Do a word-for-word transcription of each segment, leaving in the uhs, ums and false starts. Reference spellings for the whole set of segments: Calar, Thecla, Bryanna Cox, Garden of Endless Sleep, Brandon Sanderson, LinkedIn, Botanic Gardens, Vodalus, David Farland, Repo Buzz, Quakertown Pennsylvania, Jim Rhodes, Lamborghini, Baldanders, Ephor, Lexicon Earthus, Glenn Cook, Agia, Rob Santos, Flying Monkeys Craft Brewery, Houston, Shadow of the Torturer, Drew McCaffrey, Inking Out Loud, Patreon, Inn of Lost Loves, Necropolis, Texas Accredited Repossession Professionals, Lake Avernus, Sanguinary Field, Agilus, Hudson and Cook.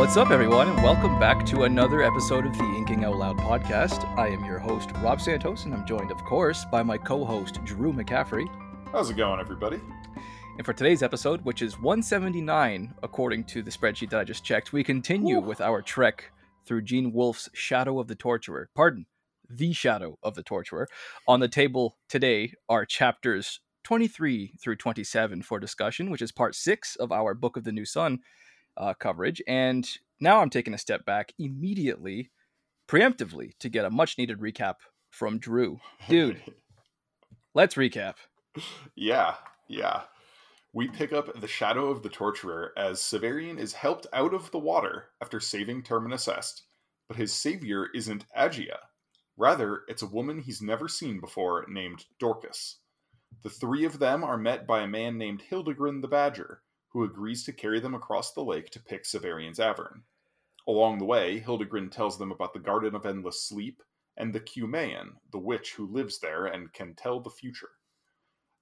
What's up, everyone, and welcome back to another episode of the Inking Out Loud podcast. I am your host, Rob Santos, and I'm joined, of course, by my co-host, Drew McCaffrey. How's it going, everybody? And for today's episode, which is one seventy-nine, according to the spreadsheet that I just checked, we continue Ooh. with our trek through Gene Wolfe's Shadow of the Torturer. Pardon, The Shadow of the Torturer. On the table today are chapters twenty-three through twenty-seven for discussion, which is part six of our Book of the New Sun uh, coverage. And now I'm taking a step back immediately, preemptively, to get a much-needed recap from Drew. Dude, let's recap. Yeah, yeah. We pick up The Shadow of the Torturer as Severian is helped out of the water after saving Terminus Est, but his savior isn't Agia. Rather, it's a woman he's never seen before named Dorcas. The three of them are met by a man named Hildegrin the Badger, who agrees to carry them across the lake to pick Severian's Avern. Along the way, Hildegrin tells them about the Garden of Endless Sleep and the Cumaean, the witch who lives there and can tell the future.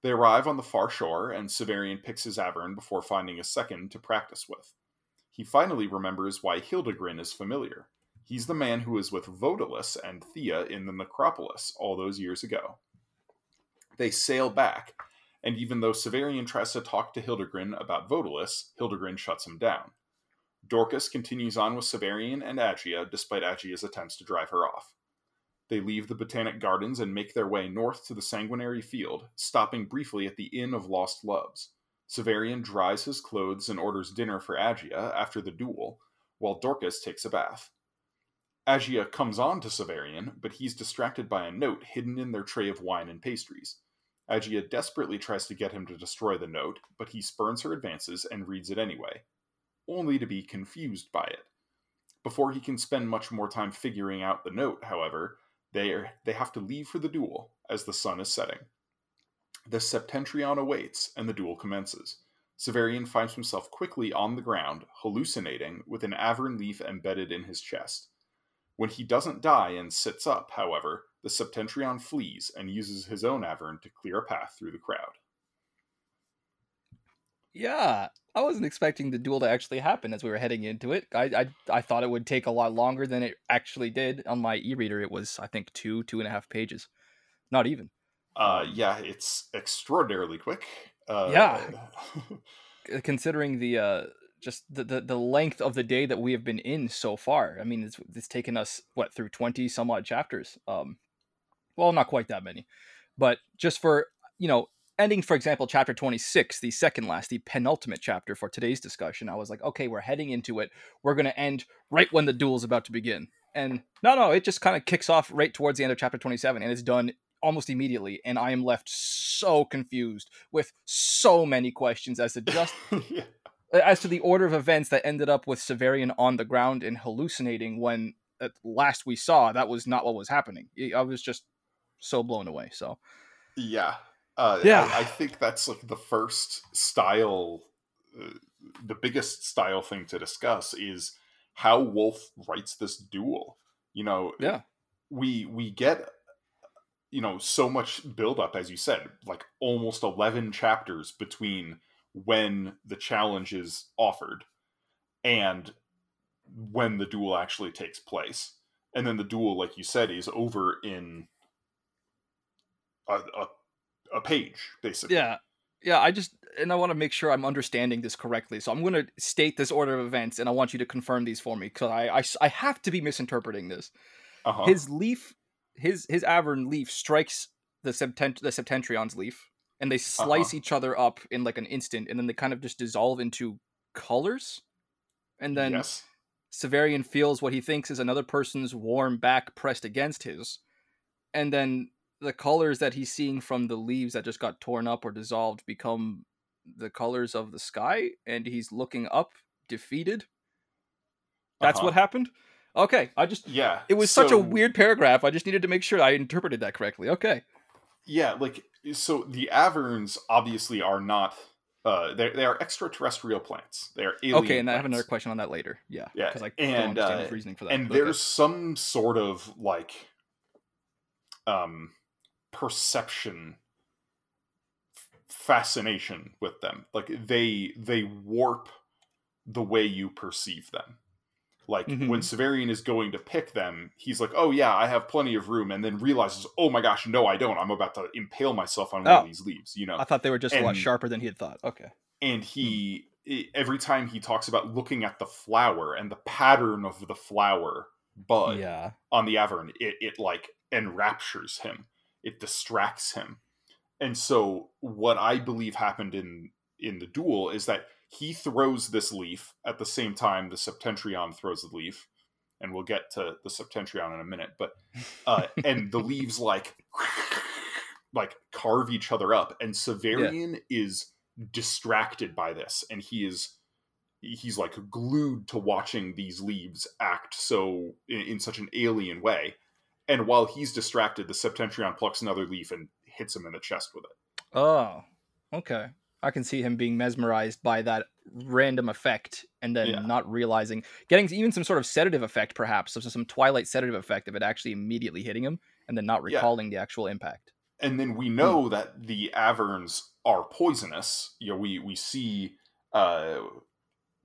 They arrive on the far shore, and Severian picks his Avern before finding a second to practice with. He finally remembers why Hildegrin is familiar. He's the man who was with Vodalus and Thea in the Necropolis all those years ago. They sail back, and even though Severian tries to talk to Hildegrin about Vodalus, Hildegrin shuts him down. Dorcas continues on with Severian and Agia, despite Agia's attempts to drive her off. They leave the Botanic Gardens and make their way north to the Sanguinary Field, stopping briefly at the Inn of Lost Loves. Severian dries his clothes and orders dinner for Agia after the duel, while Dorcas takes a bath. Agia comes on to Severian, but he's distracted by a note hidden in their tray of wine and pastries. Agia desperately tries to get him to destroy the note, but he spurns her advances and reads it anyway, only to be confused by it. Before he can spend much more time figuring out the note, however, They are, they have to leave for the duel, as the sun is setting. The Septentrion awaits, and the duel commences. Severian finds himself quickly on the ground, hallucinating, with an Avern leaf embedded in his chest. When he doesn't die and sits up, however, the Septentrion flees and uses his own Avern to clear a path through the crowd. Yeah, I wasn't expecting the duel to actually happen as we were heading into it. I I, I thought it would take a lot longer than it actually did. On my e-reader, it was, I think, two, two and a half pages. Not even. Uh, yeah, it's extraordinarily quick. Uh, yeah. Considering the uh, just the, the, the length of the day that we have been in so far. I mean, it's, it's taken us, what, through twenty some odd chapters. Um, well, not quite that many. But just for, you know, ending, for example, chapter twenty-six, the second last, the penultimate chapter for today's discussion, I was like, okay, we're heading into it. We're going to end right when the duel's about to begin. And no, no, it just kind of kicks off right towards the end of chapter twenty-seven, and it's done almost immediately. And I am left so confused with so many questions as to just yeah. as to the order of events that ended up with Severian on the ground and hallucinating when at last we saw that was not what was happening. I was just so blown away. So yeah. Uh, yeah, I, I think that's like the first style, uh, the biggest style thing to discuss is how Wolfe writes this duel. You know, yeah, we we get, you know, so much buildup, as you said, like almost eleven chapters between when the challenge is offered and when the duel actually takes place. And then the duel, like you said, is over in a, a a page, basically. Yeah. Yeah. I just, and I want to make sure I'm understanding this correctly. So I'm going to state this order of events and I want you to confirm these for me because I, I, I have to be misinterpreting this. Uh-huh. His leaf, his, his Avern leaf strikes the Septent- the Septentrion's leaf and they slice uh-huh. each other up in like an instant. And then they kind of just dissolve into colors. And then yes. Severian feels what he thinks is another person's warm back pressed against his. And then the colors that he's seeing from the leaves that just got torn up or dissolved become the colors of the sky, and he's looking up, defeated. That's uh-huh. what happened? Okay, I just... Yeah. It was so, such a weird paragraph, I just needed to make sure I interpreted that correctly. Okay. Yeah, like, so the Averns obviously are not... Uh, they they are extraterrestrial plants. They are alien Okay, and plants. I have another question on that later. Yeah. Yeah, because I and, don't understand uh, his reasoning for that. And but there's okay. some sort of, like... um. perception fascination with them, like they they warp the way you perceive them, Like, mm-hmm. when Severian is going to pick them, he's like, oh yeah, I have plenty of room, and then realizes, oh my gosh, no I don't. I'm about to impale myself on one oh. of these leaves, you know? I thought they were just and, a lot sharper than he had thought. Okay. And he, every time he talks about looking at the flower and the pattern of the flower bud yeah. on the Avern, it, it like enraptures him. It distracts him. And so what I believe happened in, in the duel is that he throws this leaf at the same time the Septentrion throws the leaf, and we'll get to the Septentrion in a minute. But uh, and the leaves like like carve each other up, and Severian yeah. is distracted by this, and he is he's like glued to watching these leaves act so in, in such an alien way. And while he's distracted, the Septentrion plucks another leaf and hits him in the chest with it. Oh, okay. I can see him being mesmerized by that random effect and then yeah. not realizing, getting even some sort of sedative effect, perhaps, so some Twilight sedative effect of it actually immediately hitting him and then not recalling yeah. the actual impact. And then we know mm. that the Averns are poisonous. You know, we, we see uh,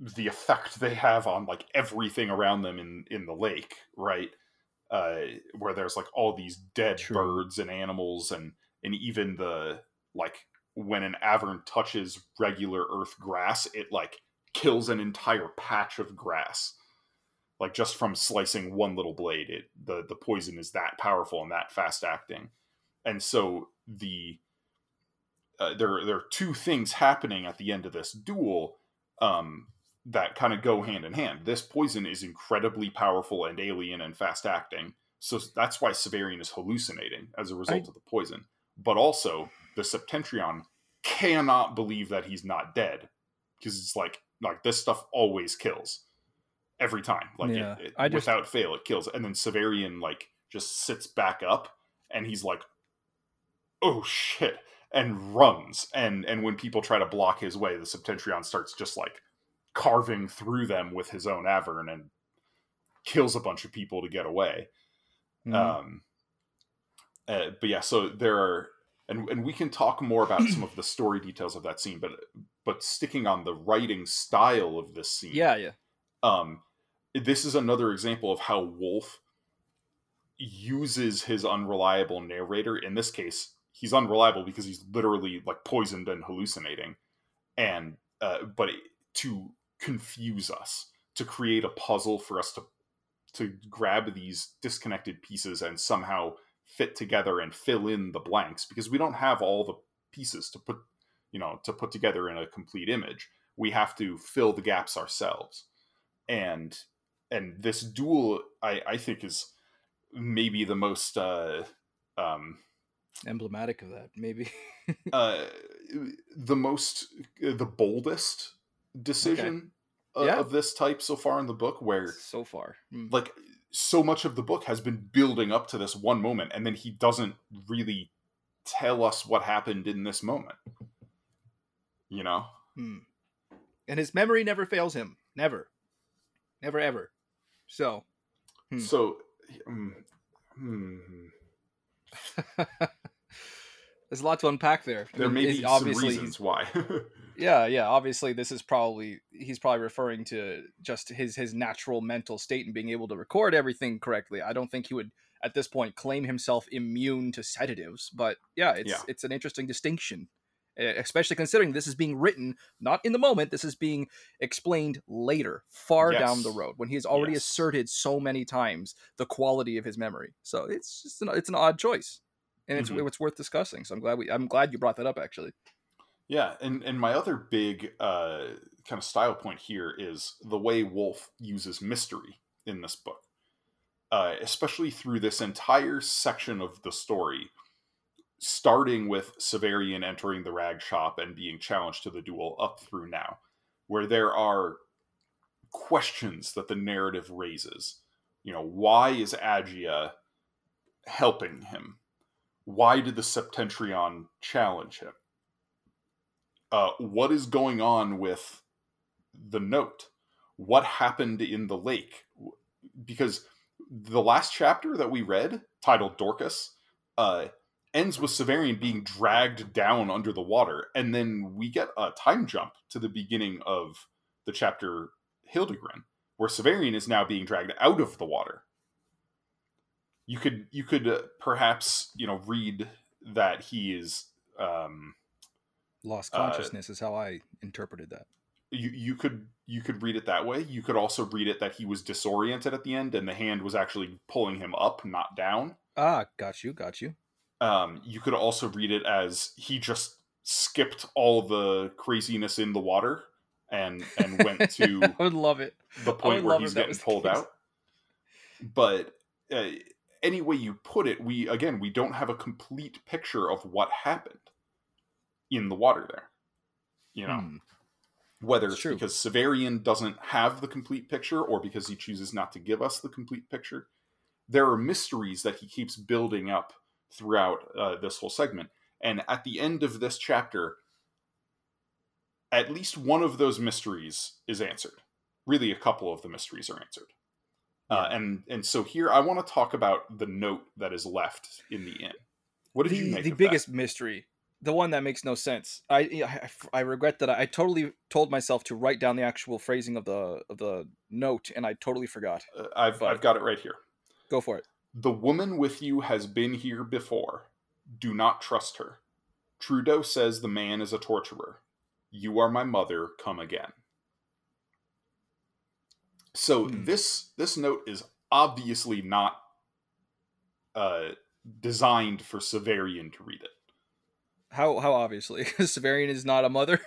the effect they have on like everything around them in, in the lake, right? Uh, where there's like all these dead True. birds and animals and, and even the like, when an Avern touches regular earth grass, it like kills an entire patch of grass. Like just from slicing one little blade, it the, the poison is that powerful and that fast acting. And so the uh, there there are two things happening at the end of this duel um, that kind of go hand in hand. This poison is incredibly powerful and alien and fast acting. So that's why Severian is hallucinating as a result I... of the poison. But also, the Septentrion cannot believe that he's not dead, because it's like, like this stuff always kills every time. Like yeah, it, it, just... without fail, it kills. And then Severian like just sits back up and he's like, oh shit, and runs. And, and when people try to block his way, the Septentrion starts just like carving through them with his own Avern and kills a bunch of people to get away. Mm. Um, uh, but yeah, so there are, And and we can talk more about some of the story details of that scene, but but sticking on the writing style of this scene. Yeah, yeah. Um, this is another example of how Wolfe uses his unreliable narrator. In this case, he's unreliable because he's literally like poisoned and hallucinating, and uh, but it, to confuse us, to create a puzzle for us to to grab these disconnected pieces and somehow fit together and fill in the blanks, because we don't have all the pieces to put, you know, to put together in a complete image. We have to fill the gaps ourselves. And, and this duel, I, I think is maybe the most, uh, um, emblematic of that. Maybe, uh, the most, uh, the boldest decision okay. yeah. of, of this type so far in the book, where so far, mm. like, so much of the book has been building up to this one moment, and then he doesn't really tell us what happened in this moment. You know? Hmm. And his memory never fails him. Never. Never, ever. So. Hmm. So. Um, hmm. There's a lot to unpack there. There I mean, may be some reasons why. Yeah, yeah. Obviously, this is probably he's probably referring to just his his natural mental state and being able to record everything correctly. I don't think he would at this point claim himself immune to sedatives, but yeah, it's yeah. it's an interesting distinction, especially considering this is being written not in the moment. This is being explained later, far yes. down the road, when he has already yes. asserted so many times the quality of his memory. So it's just an, it's an odd choice, and it's mm-hmm. it's worth discussing. So I'm glad we I'm glad you brought that up, actually. Yeah, and, and my other big uh, kind of style point here is the way Wolfe uses mystery in this book, uh, especially through this entire section of the story, starting with Severian entering the rag shop and being challenged to the duel up through now, where there are questions that the narrative raises. You know, why is Agia helping him? Why did the Septentrion challenge him? Uh, what is going on with the note? What happened in the lake? Because the last chapter that we read, titled Dorcas, uh, ends with Severian being dragged down under the water. And then we get a time jump to the beginning of the chapter Hildegrin, where Severian is now being dragged out of the water. You could you could uh, perhaps, you know, read that he is um, lost consciousness, uh, is how I interpreted that. You you could you could read it that way. You could also read it that he was disoriented at the end, and the hand was actually pulling him up, not down. Ah, got you, got you. Um, you could also read it as he just skipped all the craziness in the water and and went to. I would love it. The point where he's getting pulled out, but. Uh, any way you put it, we again we don't have a complete picture of what happened in the water there. You know, mm. whether it's, it's because Severian doesn't have the complete picture or because he chooses not to give us the complete picture, there are mysteries that he keeps building up throughout uh, this whole segment. And at the end of this chapter, at least one of those mysteries is answered. Really, a couple of the mysteries are answered. Uh, and and so here I want to talk about the note that is left in the inn. What did the, you make the of biggest that? mystery? The one that makes no sense. I, I, I regret that I, I totally told myself to write down the actual phrasing of the of the note, and I totally forgot. Uh, I've but I've got it right here. Go for it. The woman with you has been here before. Do not trust her. Trudeau says the man is a torturer. You are my mother. Come again. So hmm. this this note is obviously not uh, designed for Severian to read it. How how obviously? Because Severian is not a mother.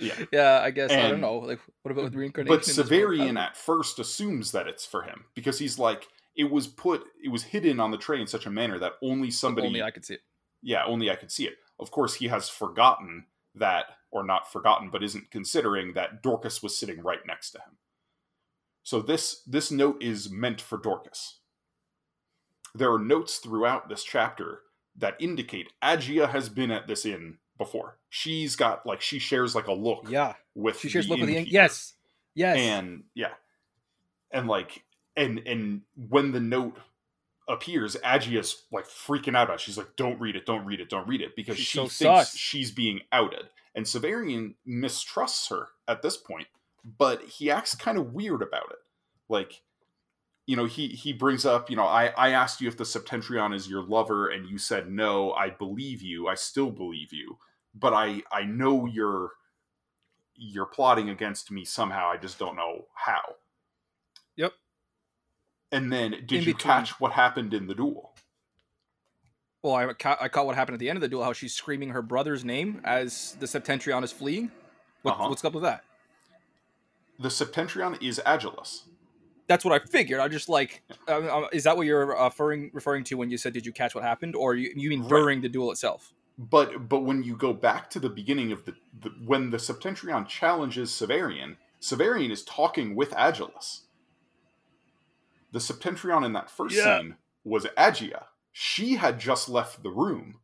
yeah, yeah. I guess and, I don't know. Like, what about with reincarnation? But Severian at first assumes that it's for him because he's like, it was put, it was hidden on the tray in such a manner that only somebody, only I could see it. Yeah, only I could see it. Of course, he has forgotten that, or not forgotten, but isn't considering that Dorcas was sitting right next to him. So this this note is meant for Dorcas. There are notes throughout this chapter that indicate Agia has been at this inn before. She's got like she shares like a look. Yeah, with she shares the look with the inn. Yes, yes, and yeah, and like and and when the note appears, Agia's like freaking out about it. She's like, "Don't read it! Don't read it! Don't read it!" Because she's she so thinks sus. she's being outed, and Severian mistrusts her at this point. But he acts kind of weird about it. Like, you know, he, he brings up, you know, I, I asked you if the Septentrion is your lover, and you said no, I believe you, I still believe you. But I, I know you're you're plotting against me somehow, I just don't know how. Yep. And then, did in you between. catch what happened in the duel? Well, I, ca- I caught what happened at the end of the duel, how she's screaming her brother's name as the Septentrion is fleeing. What, uh-huh. What's up with that? The Septentrion is Agilus. That's what I figured. I just like, yeah. uh, is that what you're referring referring to when you said, did you catch what happened? Or you, you mean right. during the duel itself? But but when you go back to the beginning of the, the when the Septentrion challenges Severian, Severian is talking with Agilus. The Septentrion in that first yeah. scene was Agia. She had just left the room.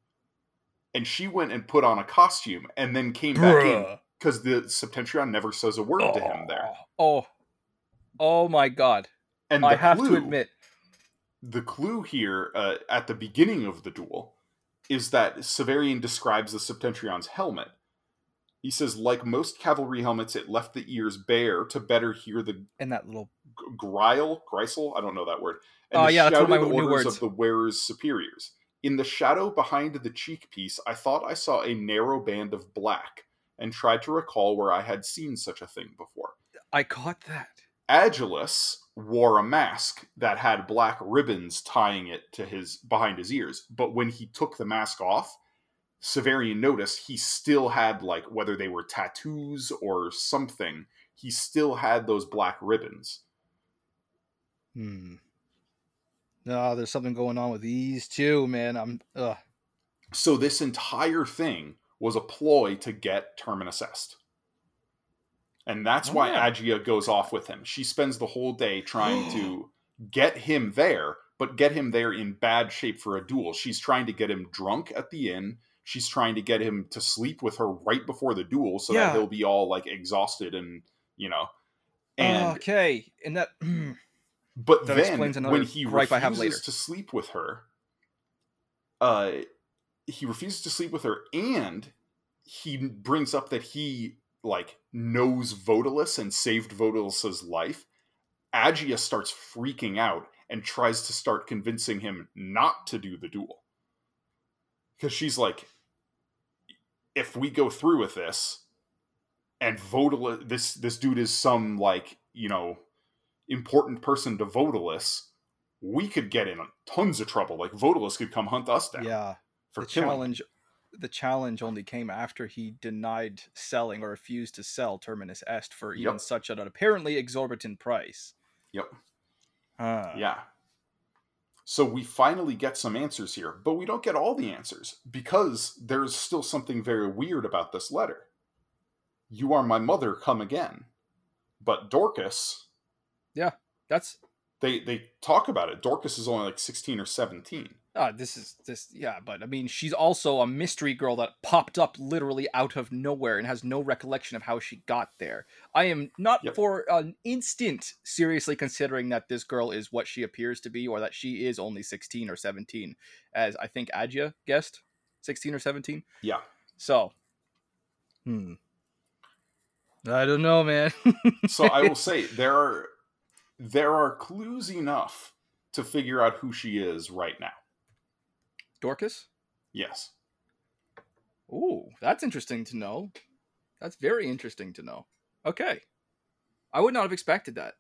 And she went and put on a costume and then came Bruh. back in. Because the Septentrion never says a word oh, to him there. Oh, oh my god. And I have clue, to admit. The clue here uh, at the beginning of the duel is that Severian describes the Septentrion's helmet. He says, like most cavalry helmets, it left the ears bare to better hear the... And that little... G- grile? Grisel? I don't know that word. And uh, the yeah, shouted that's one of my orders new words. Of the wearer's superiors. In the shadow behind the cheek piece, I thought I saw a narrow band of black. And tried to recall where I had seen such a thing before. I caught that. Agilus wore a mask that had black ribbons tying it to his behind his ears. But when he took the mask off, Severian noticed he still had, like, whether they were tattoos or something, he still had those black ribbons. Hmm. No, there's something going on with these two, man. I'm. Ugh. So this entire thing was a ploy to get Terminus Est. And that's oh, why yeah. Agia goes off with him. She spends the whole day trying to get him there, but get him there in bad shape for a duel. She's trying to get him drunk at the inn. She's trying to get him to sleep with her right before the duel so yeah. that he'll be all, like, exhausted and, you know. And, oh, okay. And that... but that then, when he refuses to sleep with her... uh. He refuses to sleep with her, and he brings up that he, like, knows Vodalus and saved Vodalus's life, Agia starts freaking out and tries to start convincing him not to do the duel. Because she's like, if we go through with this, and Vodalus, this, this dude is some, like, you know, important person to Vodalus, we could get in tons of trouble. Like, Vodalus could come hunt us down. Yeah. For the challenge, the challenge only came after he denied selling or refused to sell Terminus Est for even yep. such an apparently exorbitant price. Yep. Uh. Yeah. So we finally get some answers here, but we don't get all the answers because there's still something very weird about this letter. You are my mother, come again. But Dorcas... Yeah, that's... They they talk about it. Dorcas is only like sixteen or seventeen. Ah, this is... this. Yeah, but I mean, she's also a mystery girl that popped up literally out of nowhere and has no recollection of how she got there. I am not yep. for an instant seriously considering that this girl is what she appears to be or that she is only sixteen or seventeen, as I think Agia guessed, sixteen or seventeen. Yeah. So. Hmm. I don't know, man. So I will say, there are... There are clues enough to figure out who she is right now. Dorcas? Yes. Ooh, that's interesting to know. That's very interesting to know. Okay. I would not have expected that.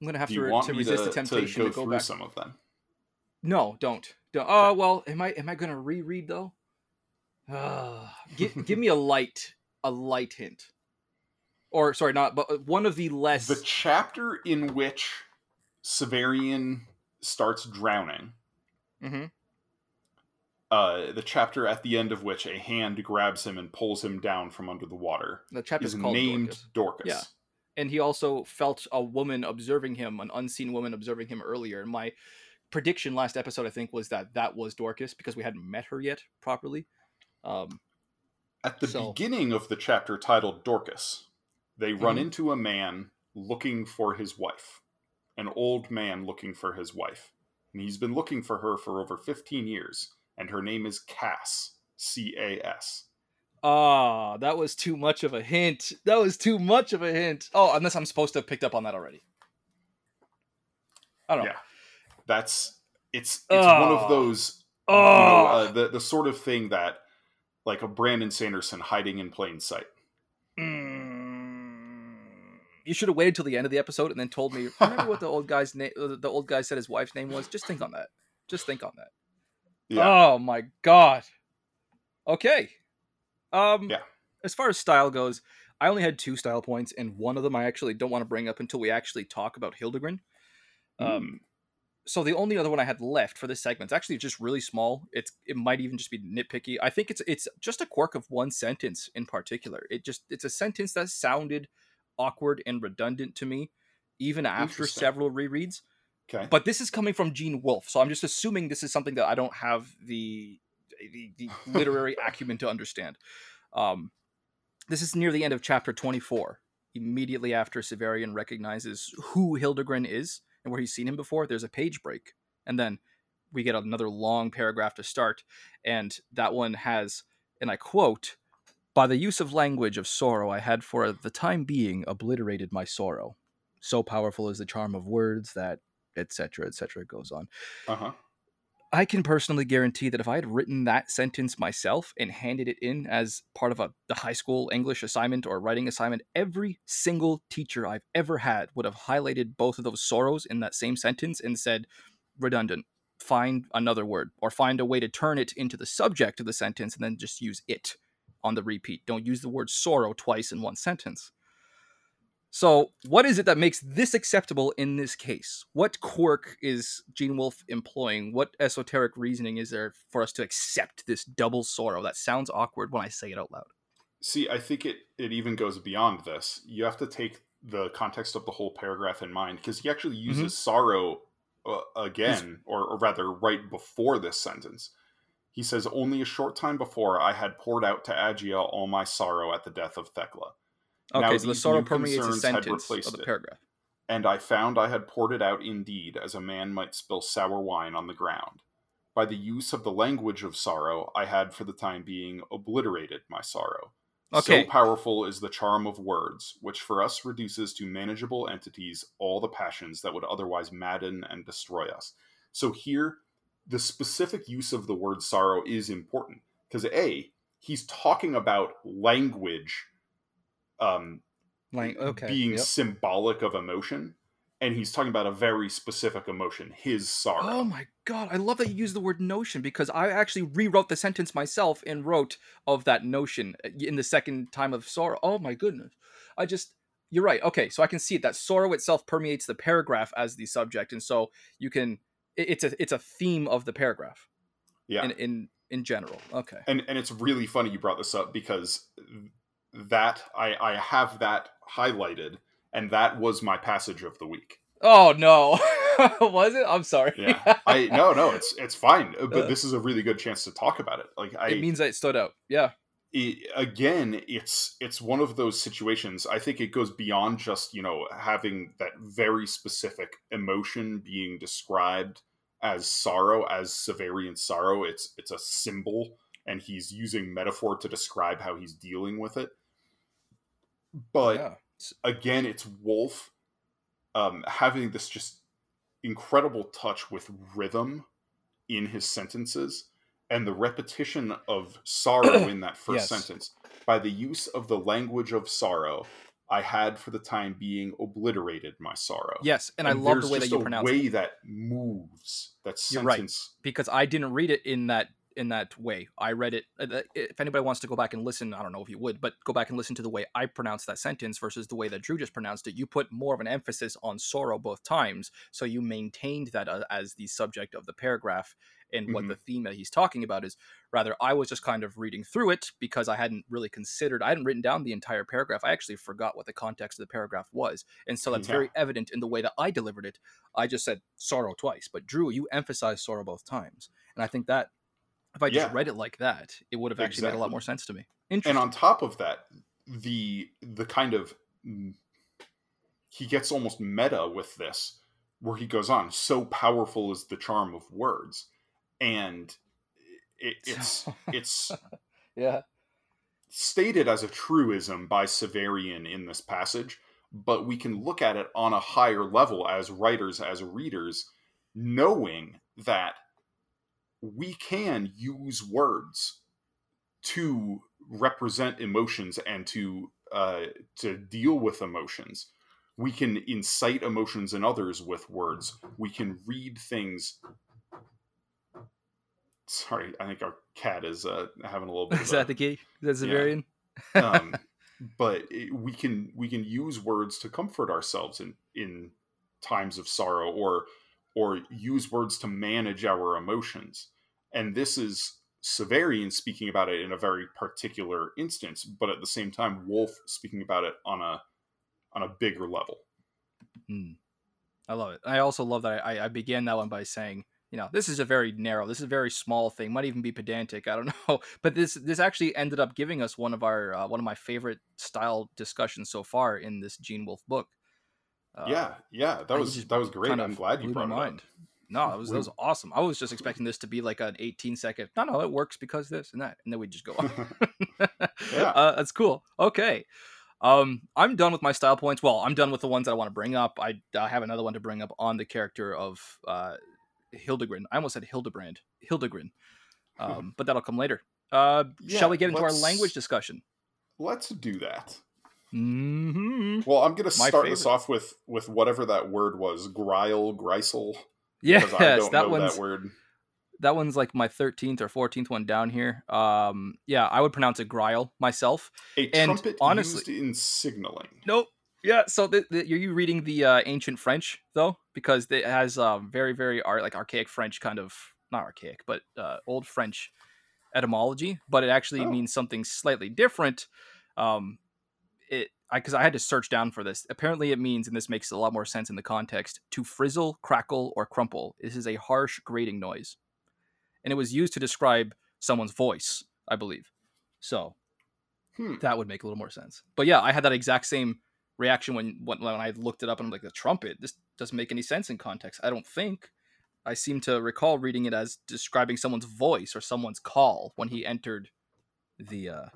I'm going to have to, re- to resist to, the temptation to go, to go through back. Some of them. No, don't. don't. Oh, okay. Well, am I am I going to reread, though? Uh, give, give me a light, a light hint. Or, sorry, not, but one of the less... The chapter in which Severian starts drowning. Mm-hmm. Uh, the chapter at the end of which a hand grabs him and pulls him down from under the water. The chapter is called named Dorcas. Dorcas. Yeah. And he also felt a woman observing him, an unseen woman observing him earlier. And my prediction last episode, I think, was that that was Dorcas because we hadn't met her yet properly. Um, at the so. beginning of the chapter titled Dorcas... They run mm-hmm. into a man looking for his wife. An old man looking for his wife. And he's been looking for her for over fifteen years. And her name is Cass. C A S. Ah, that was too much of a hint. That was too much of a hint. Oh, unless I'm supposed to have picked up on that already. I don't know. Yeah. That's, it's, it's oh. one of those, oh. you know, uh, the, the sort of thing that, like a Brandon Sanderson hiding in plain sight. Mm. You should have waited till the end of the episode and then told me. Remember what the old guy's name? The old guy said his wife's name was. Just think on that. Just think on that. Yeah. Oh my god. Okay. Um. Yeah. As far as style goes, I only had two style points, and one of them I actually don't want to bring up until we actually talk about Hildegrin. Mm. Um. So the only other one I had left for this segment is actually just really small. It's it might even just be nitpicky. I think it's it's just a quirk of one sentence in particular. It just it's a sentence that sounded awkward and redundant to me even after several rereads. Okay. But this is coming from Gene Wolfe, so I'm just assuming this is something that I don't have the the, the literary acumen to understand. Um, this is near the end of chapter twenty-four, immediately after Severian recognizes who Hildegrin is and where he's seen him before. There's a page break, and then we get another long paragraph to start, and that one has, and I quote, "By the use of language of sorrow, I had for the time being obliterated my sorrow. So powerful is the charm of words that," et cetera, et cetera, goes on. Uh-huh. I can personally guarantee that if I had written that sentence myself and handed it in as part of a the high school English assignment or writing assignment, every single teacher I've ever had would have highlighted both of those sorrows in that same sentence and said, redundant, find another word, or find a way to turn it into the subject of the sentence and then just use it on the repeat. Don't use the word sorrow twice in one sentence. So what is it that makes this acceptable in this case? What quirk is Gene Wolfe employing? What esoteric reasoning is there for us to accept this double sorrow? That sounds awkward when I say it out loud. See, I think it, it even goes beyond this. You have to take the context of the whole paragraph in mind, because he actually uses mm-hmm. sorrow uh, again, or, or rather right before this sentence. He says, "Only a short time before, I had poured out to Agia all my sorrow at the death of Thecla. Okay, now, so the sorrow permeates a sentence of the paragraph. It, and I found I had poured it out indeed, as a man might spill sour wine on the ground. By the use of the language of sorrow, I had for the time being obliterated my sorrow. Okay. So powerful is the charm of words, which for us reduces to manageable entities all the passions that would otherwise madden and destroy us. So here, the specific use of the word sorrow is important, because A, he's talking about language um, Lang- okay. being yep. symbolic of emotion, and he's talking about a very specific emotion, his sorrow. Oh my God, I love that you use the word notion, because I actually rewrote the sentence myself and wrote of that notion in the second time of sorrow. Oh my goodness. I just, you're right. Okay, so I can see it, that sorrow itself permeates the paragraph as the subject, and so you can, it's a it's a theme of the paragraph. Yeah. In in, in general. Okay. And and it's really funny you brought this up, because that, I, I have that highlighted. And that was my passage of the week. Oh, no. Was it? I'm sorry. Yeah. I No, no, it's it's fine. But uh, this is a really good chance to talk about it. Like I, It means that it stood out. Yeah. It, again, it's it's one of those situations. I think it goes beyond just, you know, having that very specific emotion being described as sorrow, as Severian sorrow. It's, it's a symbol, and he's using metaphor to describe how he's dealing with it. But... Yeah. Again, it's Wolfe um, having this just incredible touch with rhythm in his sentences, and the repetition of sorrow in that first yes. sentence. By the use of the language of sorrow, I had for the time being obliterated my sorrow. Yes, and, and I love the way that you pronounce it. There's just a way that moves that sentence. You're right, because I didn't read it in that in that way. I read it, if anybody wants to go back and listen, I don't know if you would, but go back and listen to the way I pronounced that sentence versus the way that Drew just pronounced it. You put more of an emphasis on sorrow both times, so you maintained that as the subject of the paragraph and what mm-hmm. the theme that he's talking about is. Rather, I was just kind of reading through it because I hadn't really considered, I hadn't written down the entire paragraph. I actually forgot what the context of the paragraph was. And so that's yeah. very evident in the way that I delivered it. I just said sorrow twice, but Drew, you emphasized sorrow both times. And I think that If I just yeah. read it like that, it would have actually exactly. made a lot more sense to me. Interesting. And on top of that, the the kind of... He gets almost meta with this, where he goes on, so powerful is the charm of words. And it, it's it's yeah stated as a truism by Severian in this passage, but we can look at it on a higher level as writers, as readers, knowing that we can use words to represent emotions and to uh, to deal with emotions. We can incite emotions in others with words. We can read things. Sorry, I think our cat is uh, having a little bit of a... Is that the key? Is that Severian? Yeah. um, but it, we can we can use words to comfort ourselves in, in times of sorrow, or or use words to manage our emotions. And this is Severian speaking about it in a very particular instance, but at the same time, Wolfe speaking about it on a on a bigger level. Mm. I love it. I also love that I, I began that one by saying, you know, this is a very narrow, this is a very small thing, might even be pedantic, I don't know. But this this actually ended up giving us one of our uh, one of my favorite style discussions so far in this Gene Wolfe book. Uh, yeah, yeah, that was that was great. Kind of I'm glad you brought my mind. It up. No, that was that was awesome. I was just expecting this to be like an eighteen second. No, no, it works because this and that, and then we just go on. yeah, uh, that's cool. Okay, um, I'm done with my style points. Well, I'm done with the ones that I want to bring up. I I have another one to bring up on the character of uh, Hildegrin. I almost said Hildebrand, Hildegrin, um, but that'll come later. Uh, yeah, shall we get into our language discussion? Let's do that. Mm-hmm. Well, I'm going to start this off with, with whatever that word was, Grile, Grisel. Yes, I don't that know one's that word. That one's like my thirteenth or fourteenth one down here. Um, yeah, I would pronounce it Grile myself. A and trumpet honestly, used in signaling. Nope. Yeah, so the, the, are you reading the uh, ancient French though? Because it has um, very, very ar- like archaic French kind of, not archaic, but uh, old French etymology. But it actually oh. means something slightly different. Um, It because I, I had to search down for this. Apparently, it means, and this makes a lot more sense in the context, to frizzle, crackle, or crumple. This is a harsh grating noise, and it was used to describe someone's voice, I believe. So hmm. that would make a little more sense. But yeah, I had that exact same reaction when when, when I looked it up, and I'm like, the trumpet. This doesn't make any sense in context. I don't think. I seem to recall reading it as describing someone's voice or someone's call when he entered the. Uh,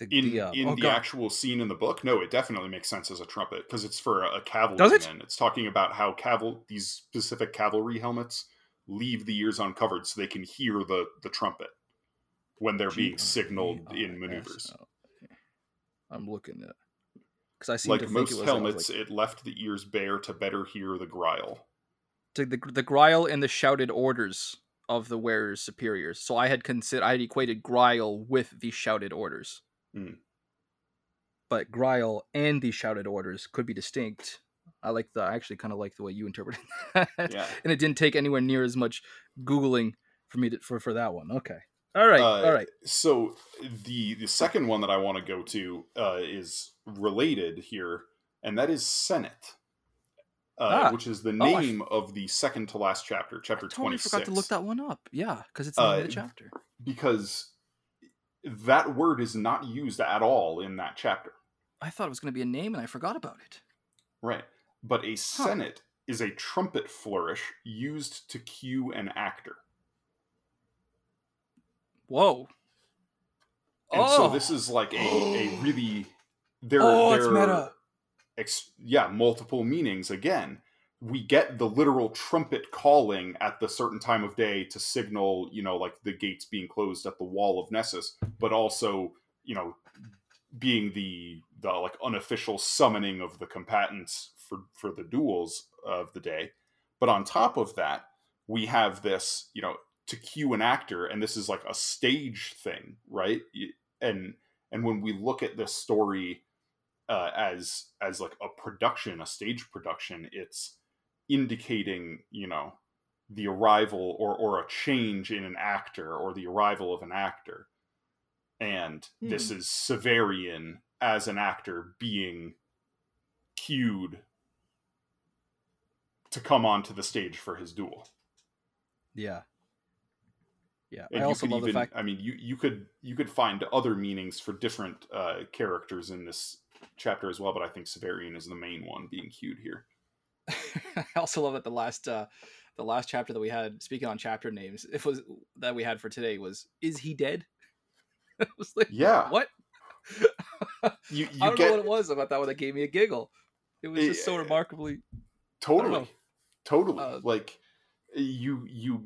The, in the, uh, in oh, the actual scene in the book? No, it definitely makes sense as a trumpet, because it's for a, a cavalryman. It? It's talking about how caval- these specific cavalry helmets leave the ears uncovered so they can hear the, the trumpet when they're G- being signaled oh, in maneuvers. Oh, okay. I'm looking at because I seem like to most think it was, helmets, like, it left the ears bare to better hear the growl. To the the growl and the shouted orders of the wearer's superiors. So I had consider I had equated growl with the shouted orders. Mm. But growl and the shouted orders could be distinct. I like the I actually kind of like the way you interpreted that. Yeah. And it didn't take anywhere near as much Googling for me to, for, for that one. Okay. All right. Uh, all right. So the the second one that I want to go to uh, is related here, and that is Senate, uh, ah. which is the name oh, I... of the second to last chapter, chapter totally twenty-six. I forgot to look that one up. Yeah, because it's the name uh, of the chapter. Because that word is not used at all in that chapter. I thought it was going to be a name and I forgot about it. Right. But a senate huh. is a trumpet flourish used to cue an actor. Whoa. And oh. so this is like a, a really... There, oh, there it's meta. Ex, yeah, multiple meanings again. We get the literal trumpet calling at the certain time of day to signal, you know, like the gates being closed at the Wall of Nessus, but also, you know, being the, the like unofficial summoning of the combatants for, for the duels of the day. But on top of that, we have this, you know, to cue an actor, and this is like a stage thing, right? And, and when we look at this story uh, as, as like a production, a stage production, it's indicating, you know, the arrival or or a change in an actor or the arrival of an actor. And mm. this is Severian as an actor being cued to come onto the stage for his duel. Yeah. Yeah. And I also love even, the fact I mean you you could you could find other meanings for different uh characters in this chapter as well, but I think Severian is the main one being cued here. I also love that the last uh, the last chapter that we had, speaking on chapter names, it was that we had for today was "Is he dead?" I was like, yeah, what? you, you I don't get... know what it was about that one that gave me a giggle. It was it, just so remarkably totally, totally uh, like you you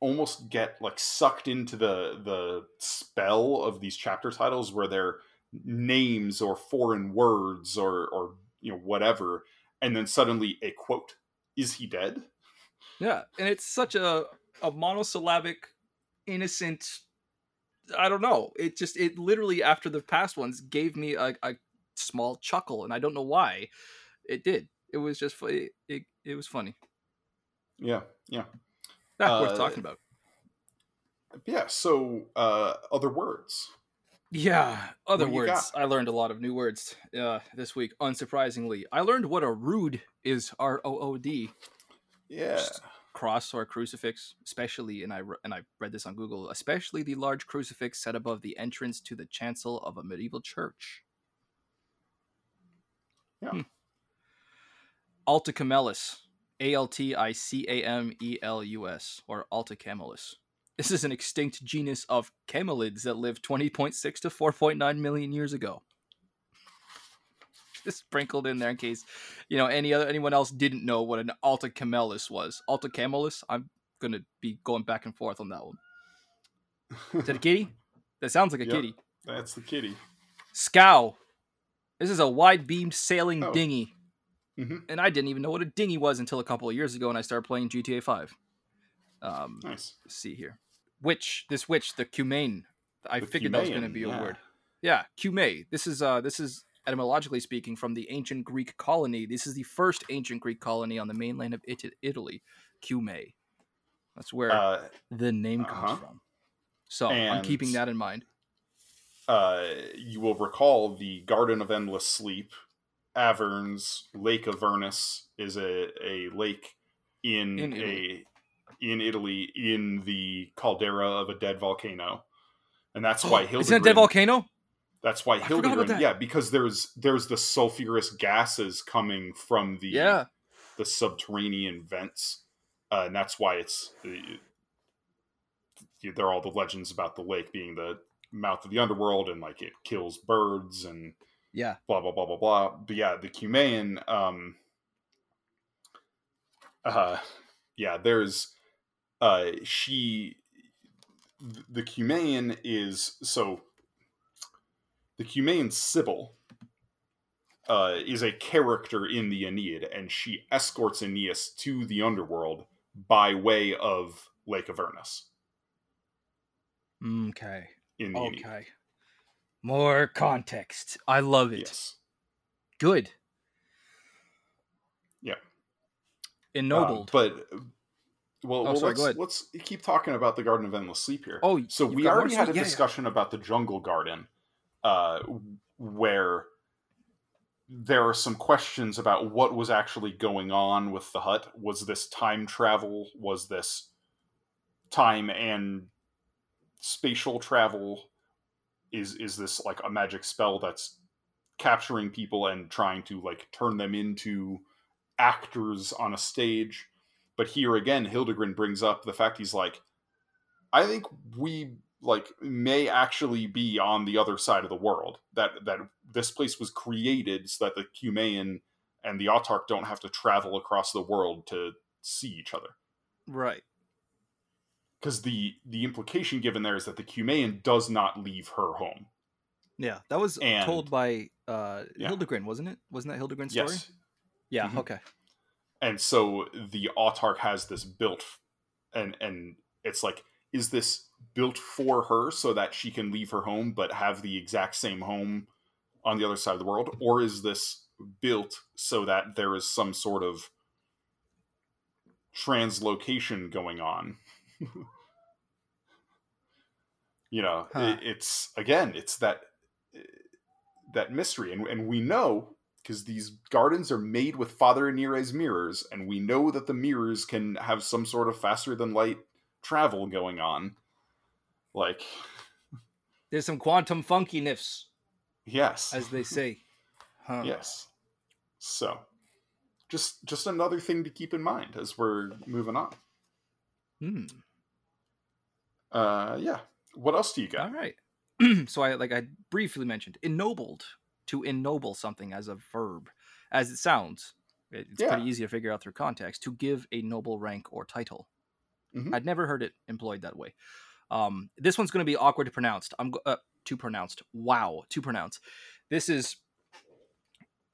almost get like sucked into the the spell of these chapter titles where they're names or foreign words or or you know whatever. And then suddenly a quote, "Is he dead?" Yeah, and it's such a, a monosyllabic, innocent, I don't know. It just, it literally, after the past ones, gave me a, a small chuckle, and I don't know why it did. It was just, it, it, it was funny. Yeah, yeah. That's uh, worth talking about. Yeah, so uh, other words. Yeah, other words. I learned a lot of new words uh, this week, unsurprisingly. I learned what a rood is, R O O D. Yeah. Just cross or crucifix, especially, and I, re- and I read this on Google, especially the large crucifix set above the entrance to the chancel of a medieval church. Yeah. Hmm. Alticamelus, A L T I C A M E L U S, or Alticamelus. This is an extinct genus of camelids that lived twenty point six to four point nine million years ago. Just sprinkled in there in case, you know, any other anyone else didn't know what an Alticamelus was. Alticamelus, I'm going to be going back and forth on that one. Is that a kitty? That sounds like a yep, kitty. That's the kitty. Scow. This is a wide-beamed sailing oh. dinghy. Mm-hmm. And I didn't even know what a dinghy was until a couple of years ago when I started playing G T A five. Um, nice. Let's see here. Witch, this witch, the Cumaean. I the figured Cumaean, that was going to be a yeah. word. Yeah, Cumae. This is uh, this is etymologically speaking from the ancient Greek colony. This is the first ancient Greek colony on the mainland of it- Italy, Cumae. That's where uh, the name comes uh-huh. from. So and, I'm keeping that in mind. Uh, you will recall the Garden of Endless Sleep, Averns, Lake Avernus is a, a lake in, in a. in Italy, in the caldera of a dead volcano. And that's why Hildegrin... Is it a dead volcano? That's why Hildegrin... That. Yeah, because there's there's the sulfurous gases coming from the yeah. the subterranean vents. Uh, and that's why it's... Uh, there are all the legends about the lake being the mouth of the underworld, and like it kills birds and yeah, blah blah blah blah blah. But yeah, the Cumaean, um, uh, yeah, there's, uh, she, the Cumaean is so. The Cumaean Sibyl uh, is a character in the Aeneid, and she escorts Aeneas to the underworld by way of Lake Avernus. Okay. In the okay. Aeneid. More context. I love it. Yes. Good. Yeah. Ennobled. Uh, but, well, oh, well sorry, let's, let's keep talking about the Garden of Endless Sleep here. Oh, so we already had a yeah, discussion yeah. about the Jungle Garden. Uh, where there are some questions about what was actually going on with the hut. Was this time travel? Was this time and spatial travel? Is is this like a magic spell that's capturing people and trying to like turn them into actors on a stage? But here again, Hildegrin brings up the fact he's like, I think we... like may actually be on the other side of the world, that, that this place was created so that the Cumaean and the Autark don't have to travel across the world to see each other. Right. Cause the, the implication given there is that the Cumaean does not leave her home. Yeah. That was and, told by uh, yeah. Hildegrin, wasn't it? Wasn't that Hildegrin's yes. story? Yeah. Mm-hmm. Okay. And so the Autark has this built and, and it's like, is this built for her so that she can leave her home but have the exact same home on the other side of the world? Or is this built so that there is some sort of translocation going on? you know, huh. it, it's, again, it's that that mystery. And, and we know, because these gardens are made with Father Inire's mirrors, and we know that the mirrors can have some sort of faster-than-light travel going on. Like, there's some quantum funkiness. Yes, as they say. Huh. Yes. So, just just another thing to keep in mind as we're moving on. Hmm. Uh, yeah. What else do you got? All right. So I like I briefly mentioned ennobled, to ennoble something as a verb, as it sounds. It, it's yeah. pretty easy to figure out through context. To give a noble rank or title. Mm-hmm. I'd never heard it employed that way. Um, this one's going to be awkward to pronounce. I'm uh, to pronounced. Wow, to pronounce. This is.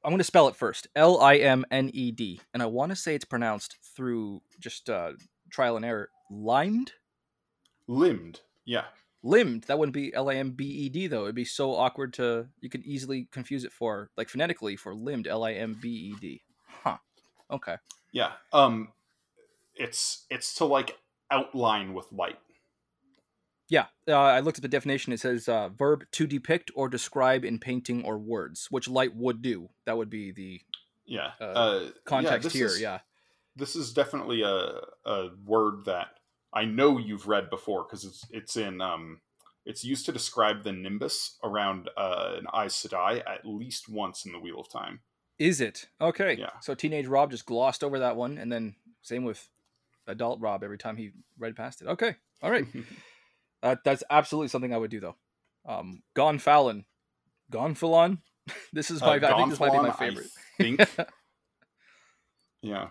I'm going to spell it first. L I M N E D, and I want to say it's pronounced through just uh, trial and error. Limed. Limbed. Yeah. Limbed. That wouldn't be L I M B E D though. It'd be so awkward to. You could easily confuse it for like phonetically for limbed. L I M B E D. Huh. Okay. Yeah. Um, it's it's to like outline with light. Yeah, uh, I looked at the definition. It says uh, verb to depict or describe in painting or words, which light would do. That would be the yeah uh, uh, context yeah, here. Is, yeah, this is definitely a a word that I know you've read before because it's it's in um it's used to describe the nimbus around uh, an Aes Sedai at least once in the Wheel of Time. Is it okay? Yeah. So teenage Rob just glossed over that one, and then same with adult Rob every time he read past it. Okay, all right. Uh, that's absolutely something I would do, though. Um, Gonfalon. Gonfalon? This is my... Uh, I think this might be my favorite. I think. yeah.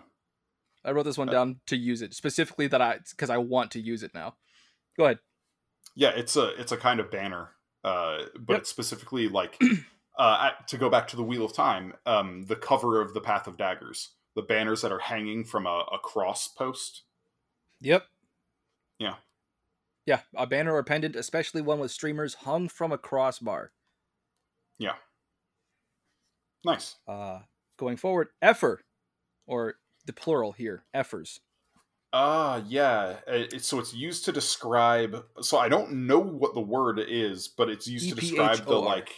I wrote this one uh, down to use it, specifically that I... because I want to use it now. Go ahead. Yeah, it's a it's a kind of banner. Uh, but yep. It's specifically, like... uh, to go back to the Wheel of Time, um, the cover of the Path of Daggers. The banners that are hanging from a, a cross post. Yep. Yeah. Yeah, a banner or pendant, especially one with streamers, hung from a crossbar. Yeah. Nice. Uh, going forward, effer, or the plural here, effers. Ah, uh, yeah. It, so it's used to describe... So I don't know what the word is, but it's used E P H O R. To describe the, like...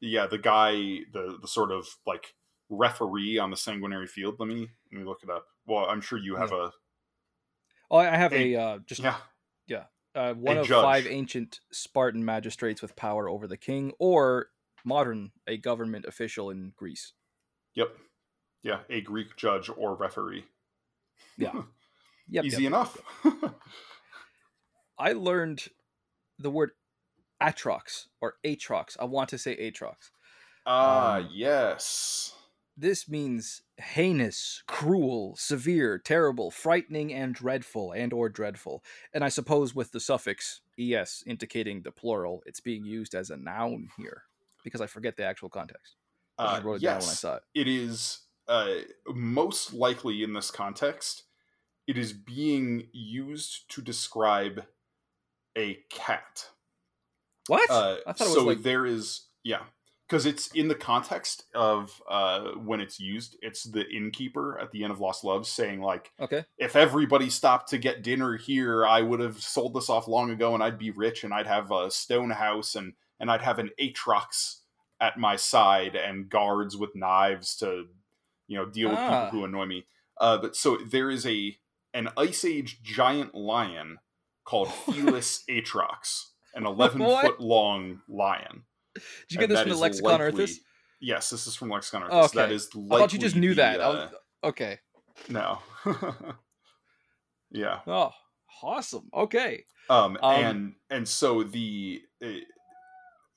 Yeah, the guy, the, the sort of, like, referee on the Sanguinary Field. Let me let me look it up. Well, I'm sure you have yeah. a... Oh, I have a... a uh, just Yeah. Yeah. Uh, one a of judge. Five ancient Spartan magistrates with power over the king, or modern, a government official in Greece. Yep. Yeah, a Greek judge or referee. Yeah. yep, Easy yep, enough. Yep. I learned the word Atrox or Atrox. I want to say Atrox. Ah, um, yes. This means heinous, cruel, severe, terrible, frightening, and dreadful, and or dreadful. And I suppose with the suffix es indicating the plural, it's being used as a noun here, because I forget the actual context. Uh, I wrote it yes, down when I saw it. It is uh, most likely in this context, it is being used to describe a cat. What? Uh, I thought it was so like... there is, yeah. Because it's in the context of uh, when it's used, it's the innkeeper at the Inn of Lost Loves saying, like, okay, if everybody stopped to get dinner here, I would have sold this off long ago and I'd be rich and I'd have a stone house and, and I'd have an Atrox at my side and guards with knives to, you know, deal with ah. people who annoy me. Uh, but so there is a an Ice Age giant lion called Felis Atrox, an eleven-foot-long lion. Did you and get this from the Lexicon likely... Earthus? Yes, this is from Lexicon Earthus. Oh, okay. That is likely. I thought you just knew the, that. Uh... Okay. No. Yeah. Oh, awesome. Okay. Um, um and and so the uh,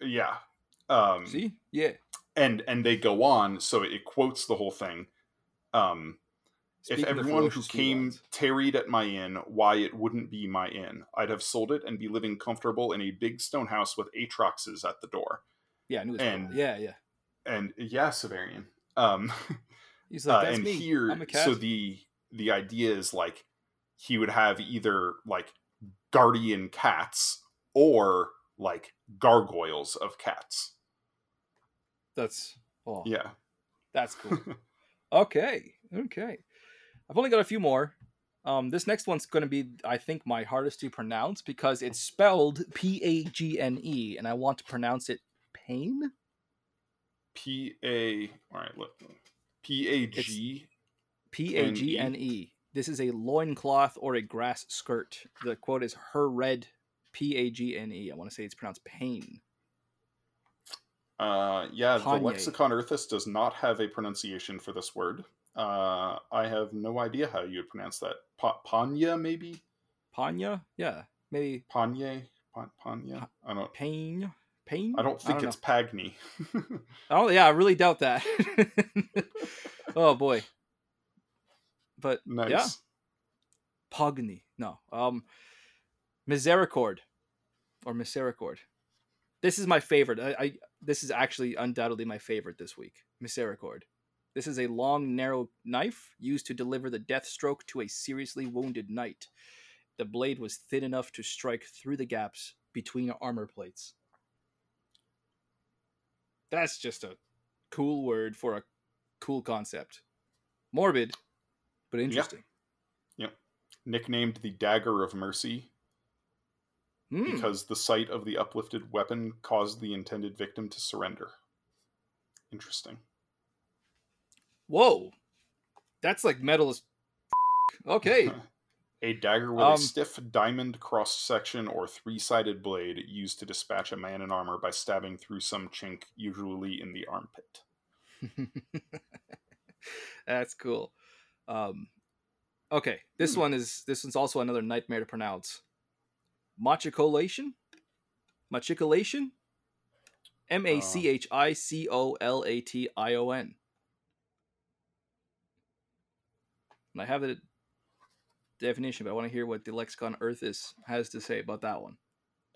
yeah. Um, see? Yeah. And and they go on, so it quotes the whole thing. Um, Speaking if everyone who came ones. tarried at my inn, why it wouldn't be my inn. I'd have sold it and be living comfortable in a big stone house with Atroxes at the door. Yeah, I knew this. And, yeah, yeah. And yeah, Severian. Um, He's like, that's uh, and me. Here, I'm a cat. So the, the idea is like, he would have either like guardian cats or like gargoyles of cats. That's, oh, yeah. That's cool. Okay, okay. I've only got a few more. Um, this next one's going to be, I think, my hardest to pronounce because it's spelled P A G N E, and I want to pronounce it pain? P A... All right, look. P A G... P A G N E. This is a loincloth or a grass skirt. The quote is her red P A G N E. I want to say it's pronounced pain. Uh, yeah, Kanye. The Lexicon Earthus does not have a pronunciation for this word. Uh, I have no idea how you would pronounce that. Pa- Panya, maybe? Panya? Yeah, maybe. Panye? Pa- Panya? I don't... Pain? Pain? I don't think I don't it's know. Pagni. Oh, yeah, I really doubt that. Oh, boy. But, nice. Yeah. Pagni. No. Um, Misericord. Or Misericord. This is my favorite. I, I This is actually undoubtedly my favorite this week. Misericord. This is a long, narrow knife used to deliver the death stroke to a seriously wounded knight. The blade was thin enough to strike through the gaps between armor plates. That's just a cool word for a cool concept. Morbid, but interesting. Yep. Yep. Nicknamed the Dagger of Mercy mm. because the sight of the uplifted weapon caused the intended victim to surrender. Interesting. Whoa, that's like metal as f- okay. A dagger with um, a stiff diamond cross-section or three-sided blade used to dispatch a man in armor by stabbing through some chink, usually in the armpit. That's cool. Um, okay, this hmm. one is this one's also another nightmare to pronounce. Machicolation? Machicolation? M A C H I C O L A T I O N. And I have the definition, but I want to hear what the Lexicon Earthus has to say about that one.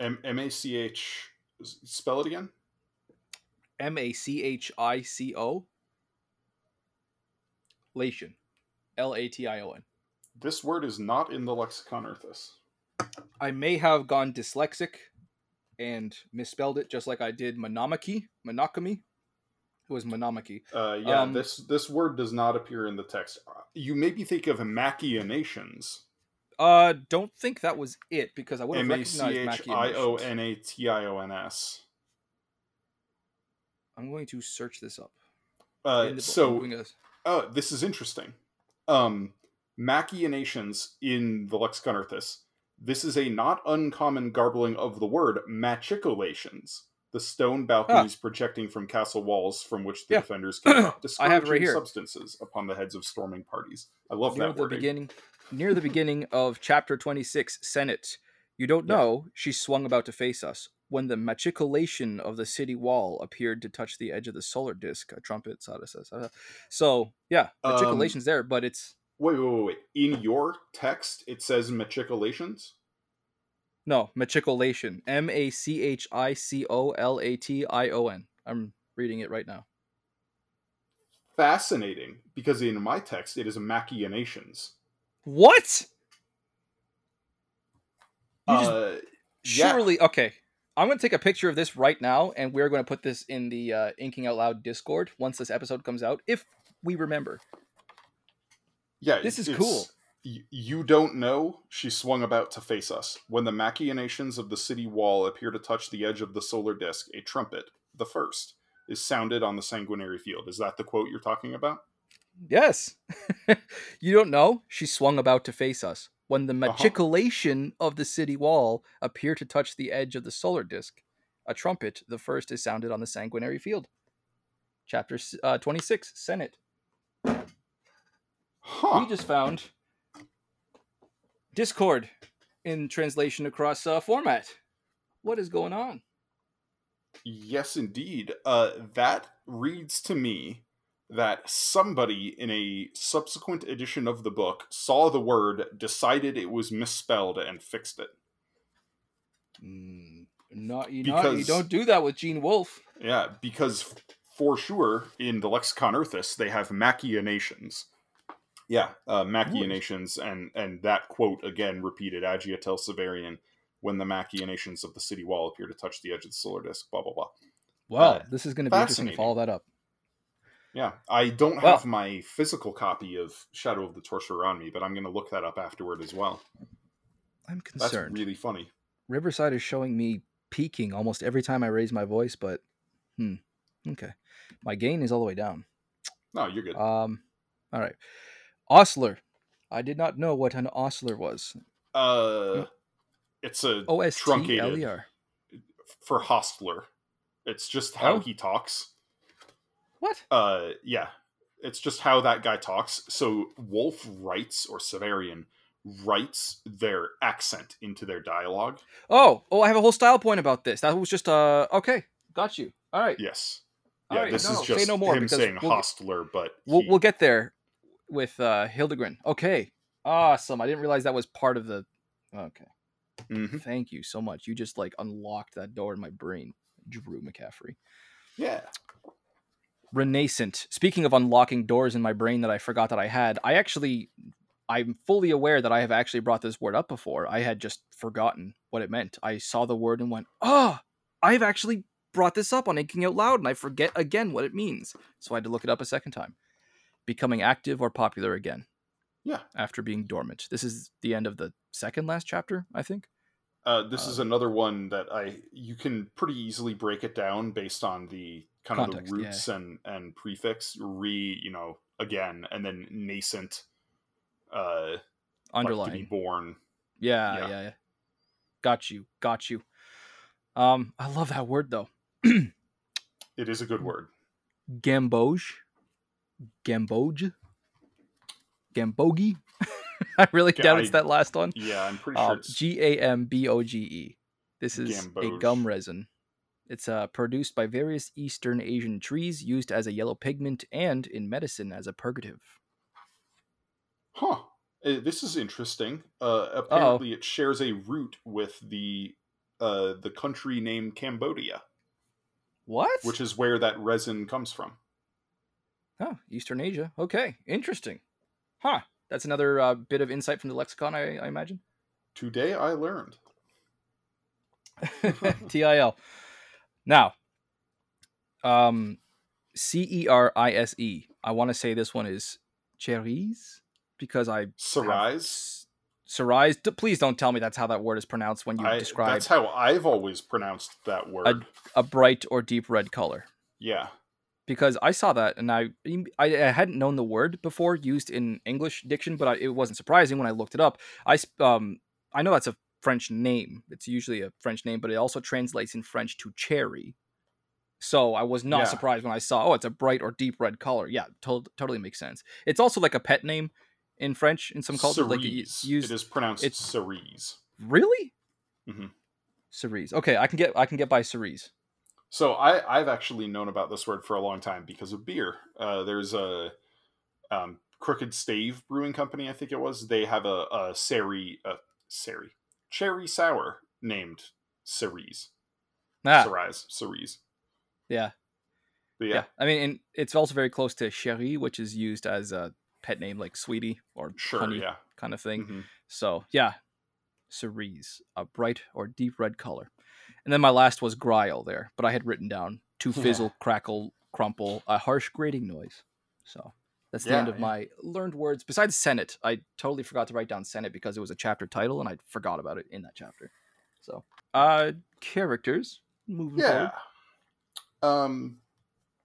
M- M A C H... Spell it again? M A C H I C O Lation. L A T I O N. This word is not in the Lexicon Earthus. I may have gone dyslexic and misspelled it just like I did monomachy. Monokamy. It was monomachy. Uh, yeah, um, this this word does not appear in the text. You maybe think of machionations. Uh, don't think that was it, because I would have recognized M A C H I O N A T I O N S. I'm going to search this up. Uh, so, oh, this is interesting. Um, machionations in the Lexicon Earthus. This is a not uncommon garbling of the word machicolations. The stone balconies ah. projecting from castle walls from which the yeah. defenders came up, discouraging right substances upon the heads of storming parties. I love near that wording. Beginning, near the beginning of chapter twenty-six, Senate. You don't yeah. know, she swung about to face us. when the matriculation of the city wall appeared to touch the edge of the solar disk, a trumpet sounded. So, yeah, matriculation's um, there, but it's... Wait, wait, wait, wait. In your text, it says matriculations? No, matriculation. M A C H I C O L A T I O N. I'm reading it right now. Fascinating, because in my text, it is machinations. What? You just... Uh... Surely, yeah. Okay. I'm going to take a picture of this right now, and we're going to put this in the uh, Inking Out Loud Discord once this episode comes out, if we remember. Yeah, this is cool. You don't know, she swung about to face us. When the machinations of the city wall appear to touch the edge of the solar disk, a trumpet, the first, is sounded on the sanguinary field. Is that the quote you're talking about? Yes. You don't know, she swung about to face us. When the matriculation uh-huh. of the city wall appeared to touch the edge of the solar disk, a trumpet, the first, is sounded on the sanguinary field. Chapter uh, twenty-six, Senate. Huh. We just found Discord in translation across uh, format. What is going on? Yes, indeed. Uh, that reads to me that somebody in a subsequent edition of the book saw the word, decided it was misspelled, and fixed it. Mm, not, you, because, not, you don't do that with Gene Wolfe. Yeah, because for sure, in the Lexicon Earthus, they have machinations. Yeah, uh, machinations, and, and that quote, again, repeated, Agia tells Severian, when the machinations of the city wall appear to touch the edge of the solar disk, blah, blah, blah. Wow, uh, this is going to be interesting to follow that up. Yeah, I don't well, have my physical copy of Shadow of the Torturer on me, but I'm going to look that up afterward as well. I'm concerned. That's really funny. Riverside is showing me peaking almost every time I raise my voice, but hmm, okay. My gain is all the way down. No, you're good. Um, all right. Ostler. I did not know what an ostler was. Uh, no. It's a O S T L E R. Truncated for hostler. It's just how oh. he talks. What? Uh, yeah. It's just how that guy talks. So Wolfe writes, or Severian, writes their accent into their dialogue. Oh, oh, I have a whole style point about this. That was just, uh, okay, got you. All right. Yes. Yeah, right, this no, is just say no more him saying we'll, hostler, but... He... We'll, we'll get there with uh, Hildegrin. Okay. Awesome. I didn't realize that was part of the... Okay. Mm-hmm. Thank you so much. You just, like, unlocked that door in my brain. Drew McCaffrey. Yeah. Renaissance. Speaking of unlocking doors in my brain that I forgot that I had, I actually, I'm fully aware that I have actually brought this word up before. I had just forgotten what it meant. I saw the word and went, oh, I've actually brought this up on Inking Out Loud, and I forget again what it means. So I had to look it up a second time. Becoming active or popular again. Yeah. After being dormant. This is the end of the second last chapter, I think. Uh, this uh, is another one that I you can pretty easily break it down based on the kind context, of the roots yeah. and, and prefix re you know again and then nascent uh, underlying like to be born yeah, yeah yeah yeah got you got you um I love that word though. It is a good word. Gamboge, gamboge, gambogi. I really yeah, doubt it's that last one. Yeah, I'm pretty sure uh, it's... G A M B O G E. This is Gamboge. A gum resin. It's uh, produced by various Eastern Asian trees, used as a yellow pigment and in medicine as a purgative. Huh. Uh, this is interesting. Uh, apparently Uh-oh. It shares a root with the uh, the country named Cambodia. What? Which is where that resin comes from. Oh, Eastern Asia. Okay, interesting. Huh. That's another uh, bit of insight from the lexicon, I, I imagine. Today I learned. T I L. Now, um, C E R I S E. I want to say this one is Cerise, because I... Cerise? Cerise. D- please don't tell me that's how that word is pronounced when you I, describe... That's how I've always pronounced that word. A, a bright or deep red color. Yeah. Because I saw that, and I I hadn't known the word before used in English diction, but I, it wasn't surprising when I looked it up. I um I know that's a French name. It's usually a French name, but it also translates in French to cherry. So I was not yeah. surprised when I saw, oh, it's a bright or deep red color. Yeah, to- totally makes sense. It's also like a pet name in French in some cultures. Cerise. Like it, used, it is pronounced it's, cerise. Really? Mm-hmm. Ceres. Okay, I can get I can get by Ceres. So I, I've actually known about this word for a long time because of beer. Uh, there's a um, Crooked Stave Brewing Company, I think it was. They have a, a, Seri, a Seri, cherry sour named Ceres. Ah. Cerise, Cerise. Yeah. But yeah. Yeah. I mean, and it's also very close to Chérie, which is used as a pet name, like sweetie or sure, honey yeah. kind of thing. Mm-hmm. So yeah, Cerise, a bright or deep red color. And then my last was Gryle there, but I had written down to fizzle, yeah. crackle, crumple, a harsh grating noise. So that's the yeah, end of yeah. my learned words. Besides Senate, I totally forgot to write down Senate because it was a chapter title and I forgot about it in that chapter. So uh, characters moving yeah. forward. Um,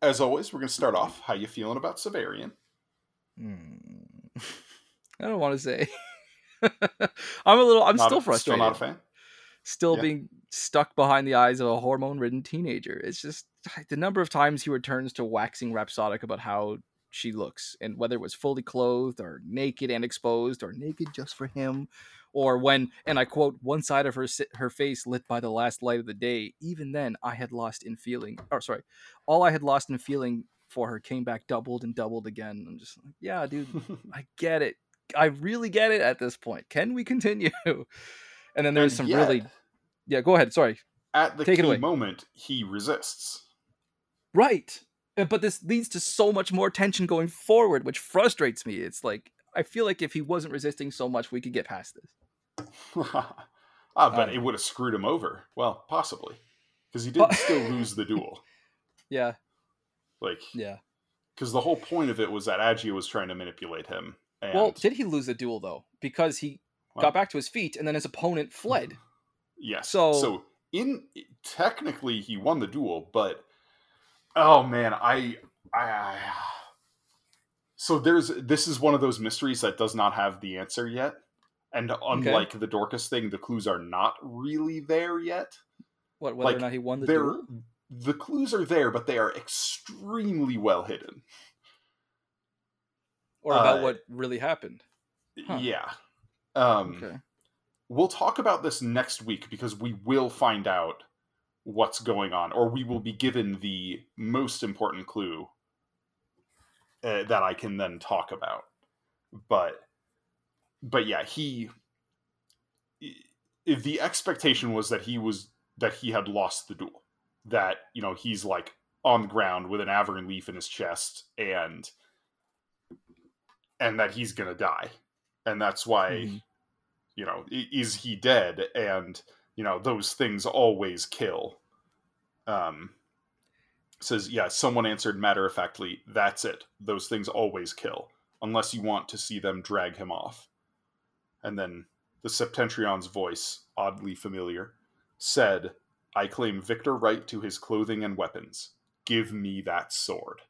as always, we're going to start off. How you feeling about Severian? Hmm. I don't want to say. I'm a little, I'm not still a, frustrated. Still not a fan? Still yeah. being stuck behind the eyes of a hormone-ridden teenager. It's just the number of times he returns to waxing rhapsodic about how she looks and whether it was fully clothed or naked and exposed or naked just for him, or when, and I quote, one side of her her face lit by the last light of the day, even then I had lost in feeling, or sorry, all I had lost in feeling for her came back doubled and doubled again. I'm just like, yeah, dude, I get it. I really get it at this point. Can we continue? And then there's and some yet, really... Yeah, go ahead. Sorry. At the Take key moment, he resists. Right. But this leads to so much more tension going forward, which frustrates me. It's like, I feel like if he wasn't resisting so much, we could get past this. I bet um, it would have screwed him over. Well, possibly. Because he did but... still lose the duel. Yeah. Like, yeah. Because the whole point of it was that Agia was trying to manipulate him. And... Well, did he lose the duel, though? Because he... Wow. Got back to his feet, and then his opponent fled. Yes. So, so in technically, he won the duel, but oh man, I, I, I. So there's this is one of those mysteries that does not have the answer yet, and unlike okay. the Dorcas thing, the clues are not really there yet. What? Whether like, or not he won the duel? The clues are there, but they are extremely well hidden. Or about uh, what really happened. Huh. Yeah. Um, okay. We'll talk about this next week because we will find out what's going on, or we will be given the most important clue uh, that I can then talk about. But, but yeah, he, the expectation was that he was, that he had lost the duel, that, you know, he's like on the ground with an Avern leaf in his chest and, and that he's going to die. And that's why, mm-hmm. you know, is he dead? And, you know, those things always kill. Um, says, yeah, someone answered matter-of-factly, that's it. Those things always kill. Unless you want to see them drag him off. And then the Septentrion's voice, oddly familiar, said, I claim victor right to his clothing and weapons. Give me that sword.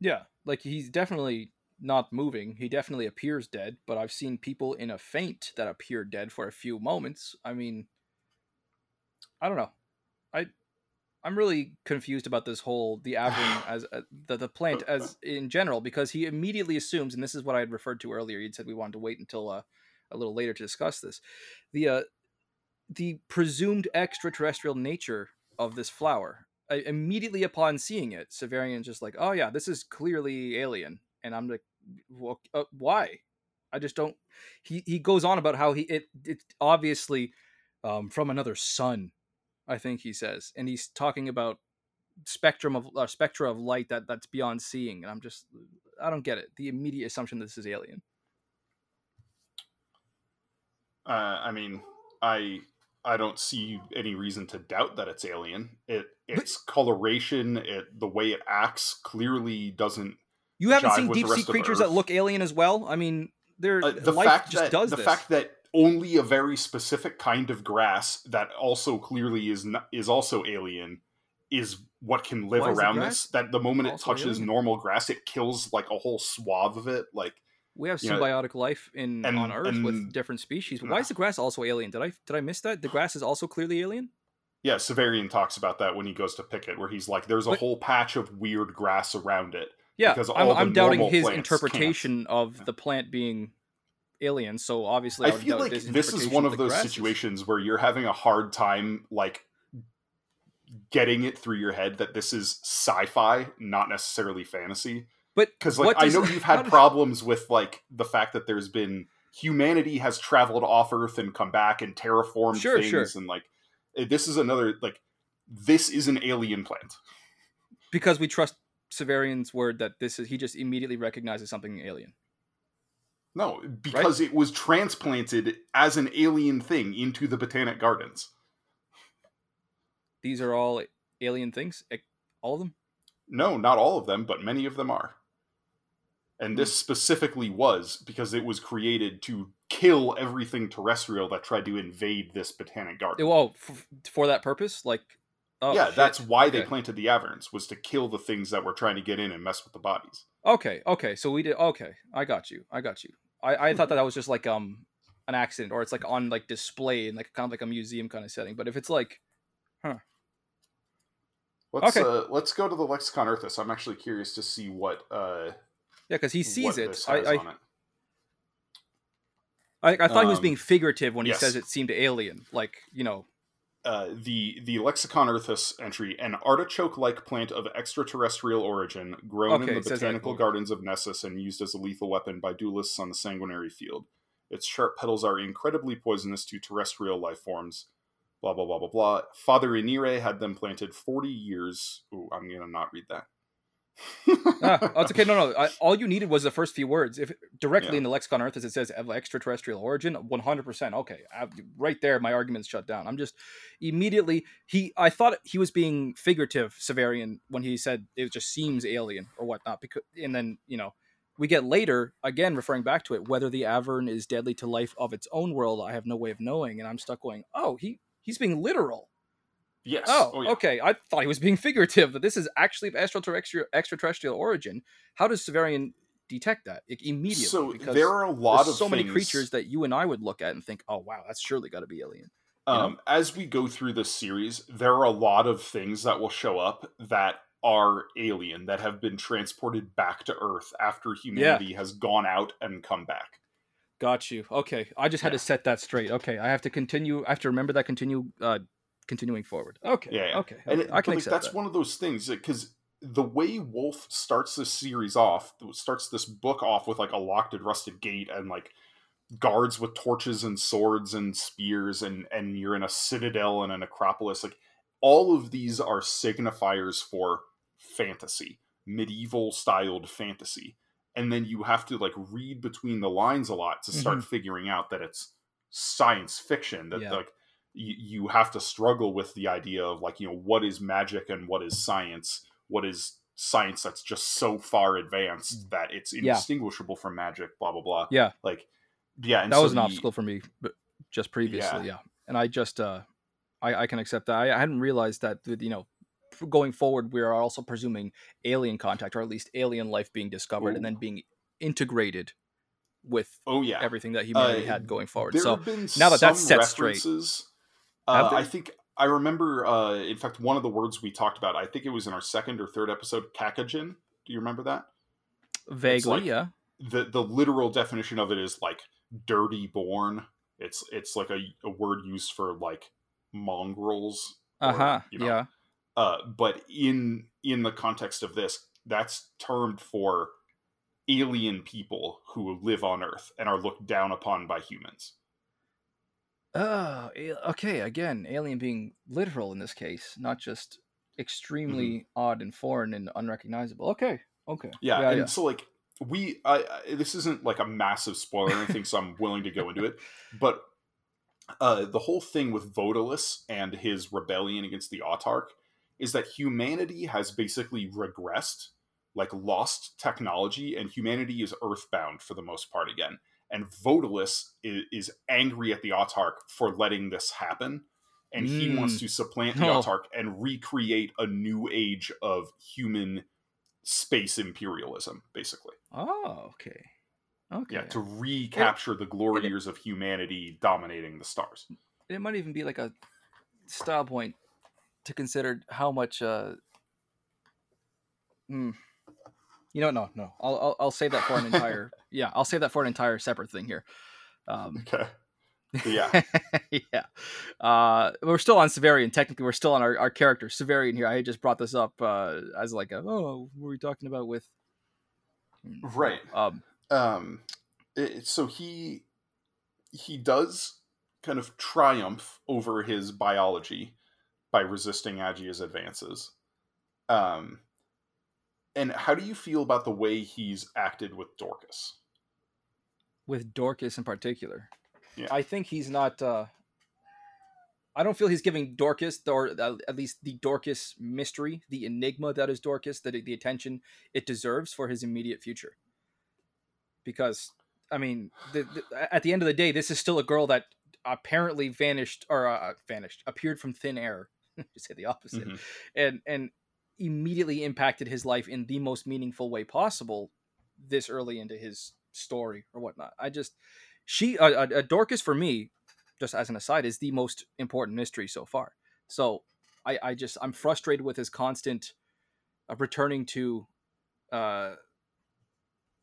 Yeah, like he's definitely... not moving. He definitely appears dead, but I've seen people in a faint that appear dead for a few moments. I mean, I don't know. I, I'm really confused about this whole, the Avern as a, the, the plant as in general, because he immediately assumes, and this is what I had referred to earlier. You'd said we wanted to wait until uh, a little later to discuss this. The, uh, the presumed extraterrestrial nature of this flower. I, immediately upon seeing it, Severian's just like, oh yeah, this is clearly alien. And I'm like, well, uh, why? I just don't. He he goes on about how he it it's obviously um, from another sun, I think he says, and he's talking about spectrum of uh, spectra of light that that's beyond seeing. And I'm just, I don't get it. The immediate assumption that this is alien. Uh, I mean, I I don't see any reason to doubt that it's alien. It its but- coloration, it the way it acts clearly doesn't. You haven't seen deep-sea creatures that look alien as well? I mean, they're, uh, the life fact just that, does the this. The fact that only a very specific kind of grass that also clearly is not, is also alien is what can live Why around this. That the moment also it touches alien? normal grass, it kills like a whole swath of it. Like we have symbiotic know, life in and, on Earth and, with different species. Nah. Why is the grass also alien? Did I did I miss that? The grass is also clearly alien? Yeah, Severian talks about that when he goes to pick it, where he's like, there's a but, whole patch of weird grass around it. Yeah, I'm, I'm doubting his interpretation can't. of the plant being alien, so obviously I, I would feel like this is one of those situations where you're having a hard time like getting it through your head that this is sci-fi, not necessarily fantasy. But because like I know that, you've had problems does... with like the fact that there's been humanity has traveled off Earth and come back and terraformed sure, things sure. and like this is another like this is an alien plant. Because we trust Severian's word that this is he just immediately recognizes something alien. No, because right? it was transplanted as an alien thing into the Botanic Gardens. These are all alien things? All of them? No, not all of them, but many of them are. And this specifically was because it was created to kill everything terrestrial that tried to invade this Botanic Garden. Well, f- for that purpose? Like, oh, yeah, shit. That's why okay. they planted the Avernus, was to kill the things that were trying to get in and mess with the bodies. Okay, okay, so we did... Okay, I got you, I got you. I, I thought that that was just like um an accident, or it's like on like display in like kind of like a museum kind of setting. But if it's like... Huh. Let's, okay. uh, let's go to the Lexicon Earthus. I'm actually curious to see what... Uh, yeah, because he sees it. I, I, it. I I thought um, he was being figurative when yes. he says it seemed alien. Like, you know... Uh, the, the Lexicon Earthus entry, an artichoke-like plant of extraterrestrial origin, grown okay, in the botanical gardens of Nessus and used as a lethal weapon by duelists on the Sanguinary Field. Its sharp petals are incredibly poisonous to terrestrial life forms. Blah, blah, blah, blah, blah. Father Inire had them planted forty years. Ooh, I'm going to not read that. ah, oh, it's okay. No, no. I, all you needed was the first few words. If directly yeah. in the Lexicon Earthus, it says extraterrestrial origin, one hundred percent. Okay. I, right there, my argument's shut down. I'm just immediately... he. I thought he was being figurative, Severian, when he said it just seems alien or whatnot. Because, and then, you know, we get later, again, referring back to it, whether the Avern is deadly to life of its own world, I have no way of knowing. And I'm stuck going, oh, he... He's being literal. Yes. Oh, oh yeah. Okay. I thought he was being figurative, but this is actually of extraterrestrial, extraterrestrial origin. How does Severian detect that like, immediately? So because there are a lot of so things... many creatures that you and I would look at and think, oh, wow, that's surely got to be alien. Um, you know? As we go through this series, there are a lot of things that will show up that are alien, that have been transported back to Earth after humanity yeah. has gone out and come back. Got you. Okay. I just had yeah. to set that straight. Okay. I have to continue. I have to remember that continue uh, continuing forward. Okay. Yeah. yeah. Okay. And okay. It, I can accept like, that's that. One of those things because the way Wolfe starts this series off, starts this book off with like a locked and rusted gate and like guards with torches and swords and spears and, and you're in a citadel and a necropolis. Like all of these are signifiers for fantasy, medieval styled fantasy. And then you have to like read between the lines a lot to start mm-hmm. figuring out that it's science fiction. That yeah. like you, you have to struggle with the idea of like, you know, what is magic and what is science? What is science that's just so far advanced that it's indistinguishable yeah. from magic, blah, blah, blah. Yeah. Like, yeah. And that so was an the, obstacle for me but just previously. Yeah. yeah. And I just, uh, I, I can accept that. I, I hadn't realized that, you know, going forward we are also presuming alien contact or at least alien life being discovered Ooh. And then being integrated with oh yeah everything that humanity uh, had going forward. So now that that's set straight uh, there... I think I remember uh in fact one of the words we talked about, I think it was in our second or third episode, Cacogen. Do you remember that? Vaguely like yeah the the literal definition of it is like dirty born. It's it's like a, a word used for like mongrels or, uh-huh you know, yeah Uh, but in in the context of this, that's termed for alien people who live on Earth and are looked down upon by humans. Oh, okay. Again, alien being literal in this case, not just extremely mm-hmm. odd and foreign and unrecognizable. Okay, okay. Yeah, yeah and yeah. so like we, I, I, this isn't like a massive spoiler or anything, so I'm willing to go into it, but uh, the whole thing with Vodalus and his rebellion against the Autark is that humanity has basically regressed, like lost technology, and humanity is earthbound for the most part again. And Vodalus is, is angry at the Autark for letting this happen, and mm. he wants to supplant the oh. Autark and recreate a new age of human space imperialism, basically. Oh, okay. Okay. Yeah, to recapture it, the glory it, years of humanity dominating the stars. It might even be like a style point to consider how much uh, mm, You know, no, no. I'll I'll, I'll save that for an entire. yeah, I'll save that for an entire separate thing here. Um, okay. Yeah. yeah. Uh, we're still on Severian. Technically, we're still on our, our character Severian here. I just brought this up uh, as like a oh, what were we talking about with? Right. Um. Um. It, so he he does kind of triumph over his biology by resisting Agia's advances. Um. And how do you feel about the way he's acted with Dorcas? With Dorcas in particular? Yeah. I think he's not... Uh, I don't feel he's giving Dorcas, or at least the Dorcas mystery, the enigma that is Dorcas, the, the attention it deserves for his immediate future. Because, I mean, the, the, at the end of the day, this is still a girl that apparently vanished, or uh, vanished, appeared from thin air. Just say the opposite. Mm-hmm. And... and immediately impacted his life in the most meaningful way possible this early into his story or whatnot. I just, she, a, a Dorcas for me, just as an aside, is the most important mystery so far. So I, I just, I'm frustrated with his constant uh, returning to, uh,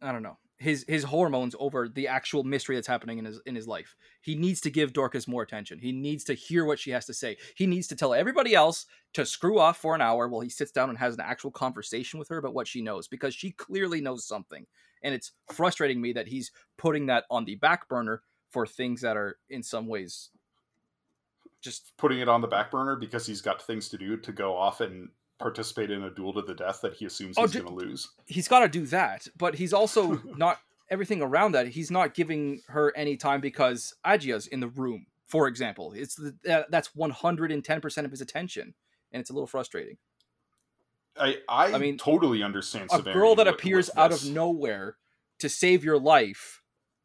I don't know, his, his hormones over the actual mystery that's happening in his, in his life. He needs to give Dorcas more attention. He needs to hear what she has to say. He needs to tell everybody else to screw off for an hour while he sits down and has an actual conversation with her about what she knows, because she clearly knows something. And it's frustrating me that he's putting that on the back burner for things that are in some ways just putting it on the back burner because he's got things to do, to go off and participate in a duel to the death that he assumes he's oh, d- going to lose. He's got to do that, but he's also not everything around that. He's not giving her any time because Agia's in the room, for example. It's the, uh, that's one hundred and ten percent of his attention, and it's a little frustrating. I I, I mean, totally understand. A Severian girl that with, appears with out of nowhere to save your life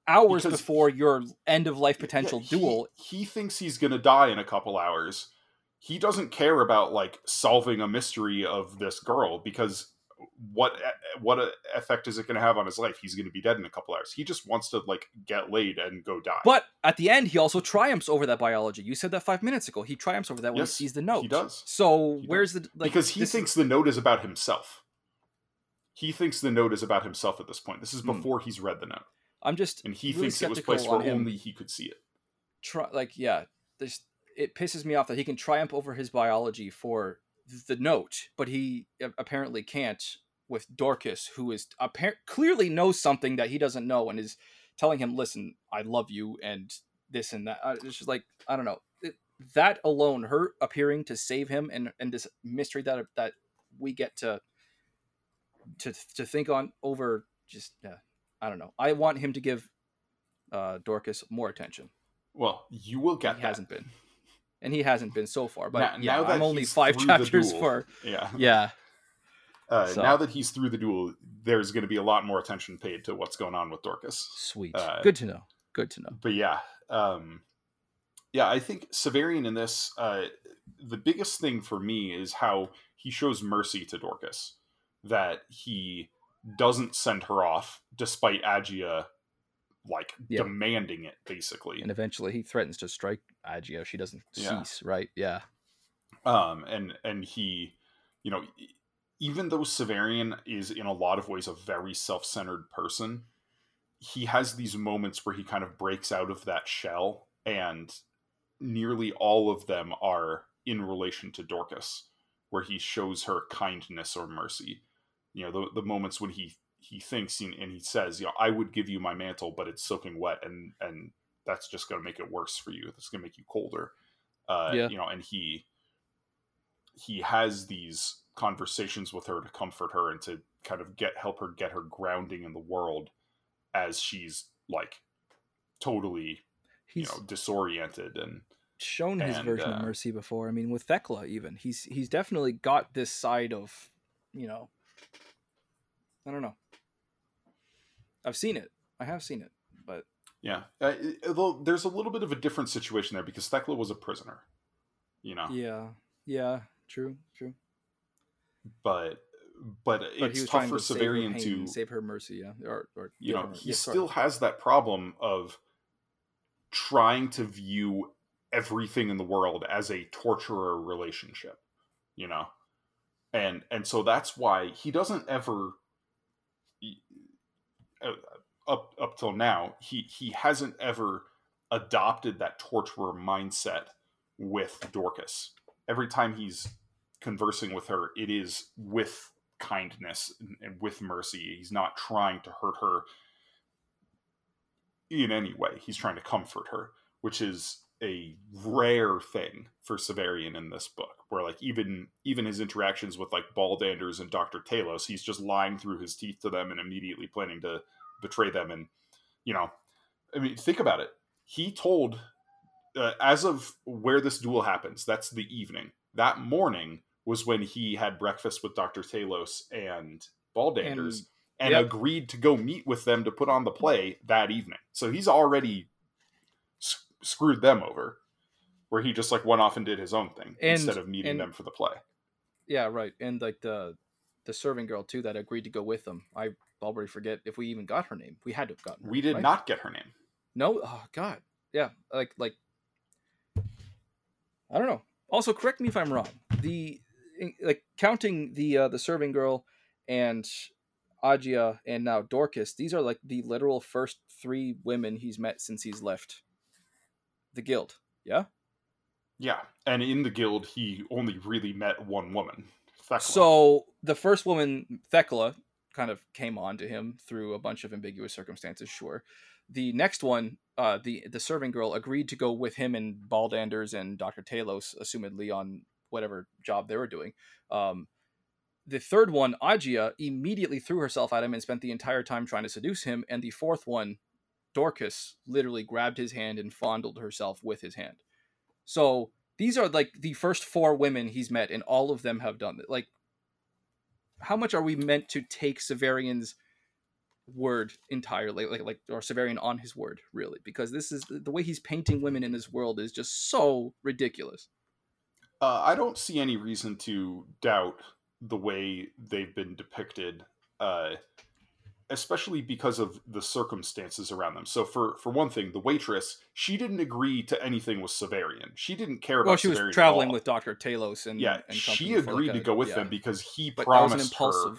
hours because before your end of life potential yeah, duel. He, he thinks he's going to die in a couple hours. He doesn't care about like solving a mystery of this girl, because what what effect is it going to have on his life? He's going to be dead in a couple hours. He just wants to like get laid and go die. But at the end, he also triumphs over that biology. You said that five minutes ago. He triumphs over that yes, when he sees the note. He does. So he where's does. the like, because he thinks is... the note is about himself. He thinks the note is about himself at this point. This is before mm. he's read the note. I'm just and he really thinks it was placed where him. only he could see it. Try like yeah, there's. It pisses me off that he can triumph over his biology for the note, but he apparently can't with Dorcas, who is apparent clearly knows something that he doesn't know and is telling him, listen, I love you and this and that. It's just like, I don't know, it, that alone, her appearing to save him and, and this mystery that, that we get to, to, to think on over just, uh, I don't know. I want him to give uh, Dorcas more attention. Well, you will get he that. hasn't been. And he hasn't been so far, but now, yeah, now I'm only five chapters for. Yeah. Yeah. Uh, so. Now that he's through the duel, there's going to be a lot more attention paid to what's going on with Dorcas. Sweet. Uh, Good to know. Good to know. But yeah. Um, yeah, I think Severian in this, uh, the biggest thing for me is how he shows mercy to Dorcas. That he doesn't send her off, despite Agia like yeah. demanding it, basically. And eventually he threatens to strike Agia. She doesn't yeah. cease, right? Yeah. Um, and, and he, you know, even though Severian is in a lot of ways a very self-centered person, he has these moments where he kind of breaks out of that shell, and nearly all of them are in relation to Dorcas, where he shows her kindness or mercy. You know, the, the moments when he he thinks and he says, you know, I would give you my mantle, but it's soaking wet, and and that's just going to make it worse for you. It's going to make you colder. Uh, yeah. You know, and he, he has these conversations with her to comfort her and to kind of get, help her get her grounding in the world as she's like totally, he's you know, disoriented and shown his and, version uh, of mercy before. I mean, with Thecla, even he's, he's definitely got this side of, you know, I don't know. I've seen it. I have seen it, but yeah. Uh, it, there's a little bit of a different situation there because Thecla was a prisoner, you know. Yeah, yeah, true, true. But but, but it's tough for to Severian save to save her mercy, yeah. Or, or you know, her, he yes, still sorry. has that problem of trying to view everything in the world as a torturer relationship, you know, and and so that's why he doesn't ever uh, up up till now, he he hasn't ever adopted that torturer mindset with Dorcas. Every time he's conversing with her, it is with kindness and, and with mercy. He's not trying to hurt her in any way. He's trying to comfort her, which is a rare thing for Severian in this book, where like even even his interactions with like Baldanders and Doctor Talos, he's just lying through his teeth to them and immediately planning to betray them. And, you know, I mean, think about it. He told, uh, as of where this duel happens, that's the evening. That morning was when he had breakfast with Doctor Talos and Baldanders and, and yep. agreed to go meet with them to put on the play that evening. So he's already sc- screwed them over, where he just like went off and did his own thing and, instead of meeting and, them for the play. Yeah, right. And like the the serving girl too that agreed to go with them. I already forget if we even got her name. We had to have gotten her. We did right? not get her name. No, oh god, yeah, like like I don't know. Also, correct me if I'm wrong. The like counting the uh, the serving girl and Agia and now Dorcas, these are like the literal first three women he's met since he's left the guild. Yeah, yeah, and in the guild he only really met one woman, Thecla. So the first woman, Thecla, kind of came on to him through a bunch of ambiguous circumstances. Sure. The next one, uh, the the serving girl, agreed to go with him and Baldanders and Doctor Talos, assumedly on whatever job they were doing. Um, the third one, Agia, immediately threw herself at him and spent the entire time trying to seduce him. And the fourth one, Dorcas, literally grabbed his hand and fondled herself with his hand. So these are like the first four women he's met, and all of them have done that. Like, how much are we meant to take Severian's word entirely, like like or Severian on his word, really? Because this is the way he's painting women in this world is just so ridiculous. Uh, I don't see any reason to doubt the way they've been depicted, uh, especially because of the circumstances around them. So for for one thing, the waitress, she didn't agree to anything with Severian. She didn't care about. Well, she Severian was traveling with Doctor Talos, and yeah, and she agreed like a, to go with yeah. them because he but promised an impulsive...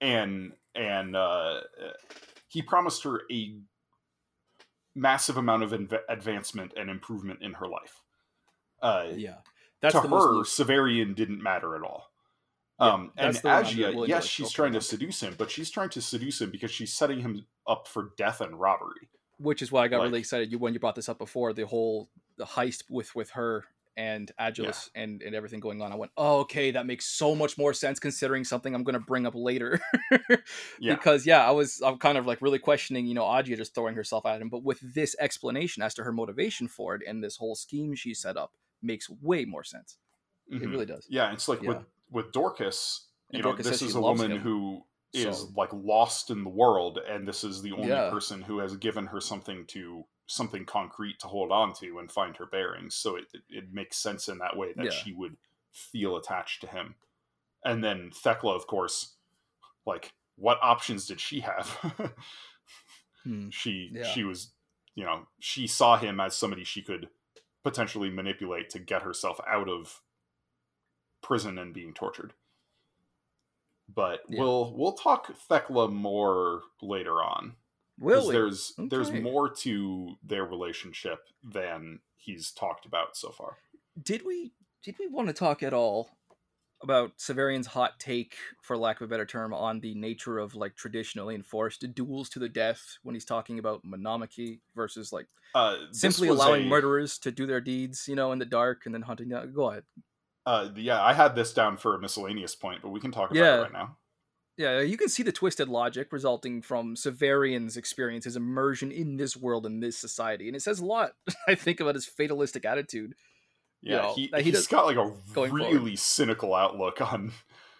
her and. And uh, he promised her a massive amount of inv- advancement and improvement in her life. Uh, yeah, that's to the her, most... Severian didn't matter at all. Yeah, um, and Agia, yes, to, she's okay, trying okay. to seduce him, but she's trying to seduce him because she's setting him up for death and robbery. Which is why I got like, really excited you when you brought this up before, the whole the heist with, with her and Agilus yeah. and, and everything going on. I went, oh, okay, that makes so much more sense considering something I'm going to bring up later. yeah. Because, yeah, I was I'm kind of like really questioning, you know, Agia just throwing herself at him. But with this explanation as to her motivation for it and this whole scheme she set up makes way more sense. Mm-hmm. It really does. Yeah, it's like yeah. with, with Dorcas, you and know, Dorcas this is a woman him, who is so. like lost in the world. And this is the only yeah. person who has given her something to... something concrete to hold on to and find her bearings. So it, it, it makes sense in that way that yeah. she would feel attached to him. And then Thecla, of course, like what options did she have? hmm. She, yeah. she was, you know, she saw him as somebody she could potentially manipulate to get herself out of prison and being tortured. But yeah. we'll, we'll talk Thecla more later on. Really? There's okay. there's more to their relationship than he's talked about so far. Did we did we want to talk at all about Severian's hot take, for lack of a better term, on the nature of like traditionally enforced duels to the death when he's talking about monomachy versus like uh, simply allowing a... murderers to do their deeds, you know, in the dark and then hunting down? Go ahead. Uh, yeah, I had this down for a miscellaneous point, but we can talk about yeah. it right now. Yeah, you can see the twisted logic resulting from Severian's experience, his immersion in this world, in this society. And it says a lot, I think, about his fatalistic attitude. Yeah, you know, he, he he's got like a really forward. cynical outlook on,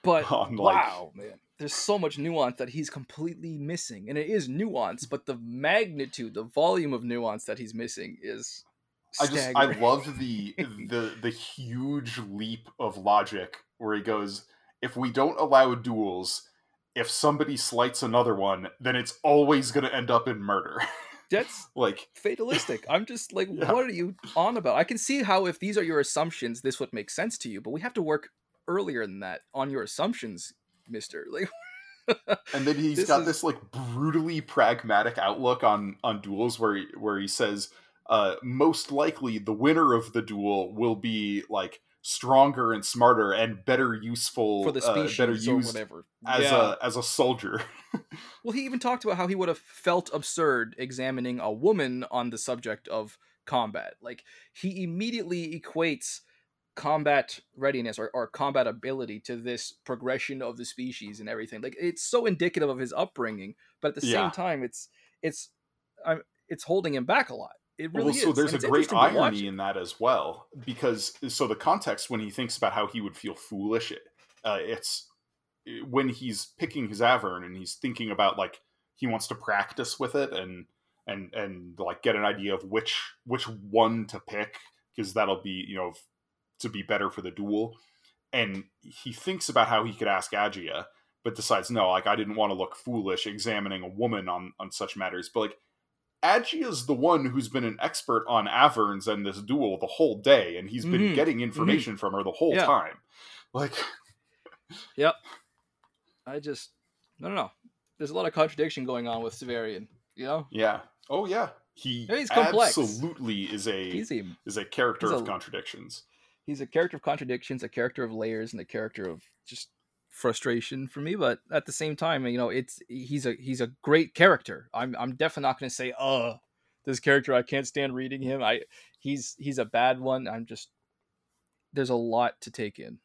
but, on like... wow, man. There's so much nuance that he's completely missing. And it is nuance, but the magnitude, the volume of nuance that he's missing is staggering. I just, I love the, the, the huge leap of logic where he goes, if we don't allow duels... if somebody slights another one, then it's always going to end up in murder. That's like fatalistic. I'm just like, yeah. what are you on about? I can see how if these are your assumptions, this would make sense to you, but we have to work earlier than that on your assumptions, mister. Like, And then he's this got is... this like brutally pragmatic outlook on on duels where he, where he says uh, most likely the winner of the duel will be like stronger and smarter and better useful for the species, uh, better used or whatever as yeah. a as a soldier. Well, he even talked about how he would have felt absurd examining a woman on the subject of combat. Like, he immediately equates combat readiness or, or combat ability to this progression of the species and everything. Like, it's so indicative of his upbringing, but at the yeah. same time, it's it's I'm, it's holding him back a lot. It really well, is. So there's and a great irony in that as well, because so the context when he thinks about how he would feel foolish, uh, it's when he's picking his Avern and he's thinking about like he wants to practice with it and and and like get an idea of which which one to pick, because that'll be, you know, to be better for the duel. And he thinks about how he could ask Agia, but decides, no, like, I didn't want to look foolish examining a woman on, on such matters. But like, Agia's the one who's been an expert on Averns and this duel the whole day, and he's mm-hmm. been getting information mm-hmm. from her the whole yeah. time. Like, yep. I just, no, no, no. There's a lot of contradiction going on with Severian, you know? Yeah. Oh, yeah. He yeah, he's complex. Absolutely is a, he's a is a character of a, contradictions. He's a character of contradictions, a character of layers, and a character of just frustration for me. But at the same time, you know, it's he's a he's a great character. I'm I'm definitely not going to say, uh, this character, I can't stand reading him. I he's he's a bad one. I'm just there's a lot to take in,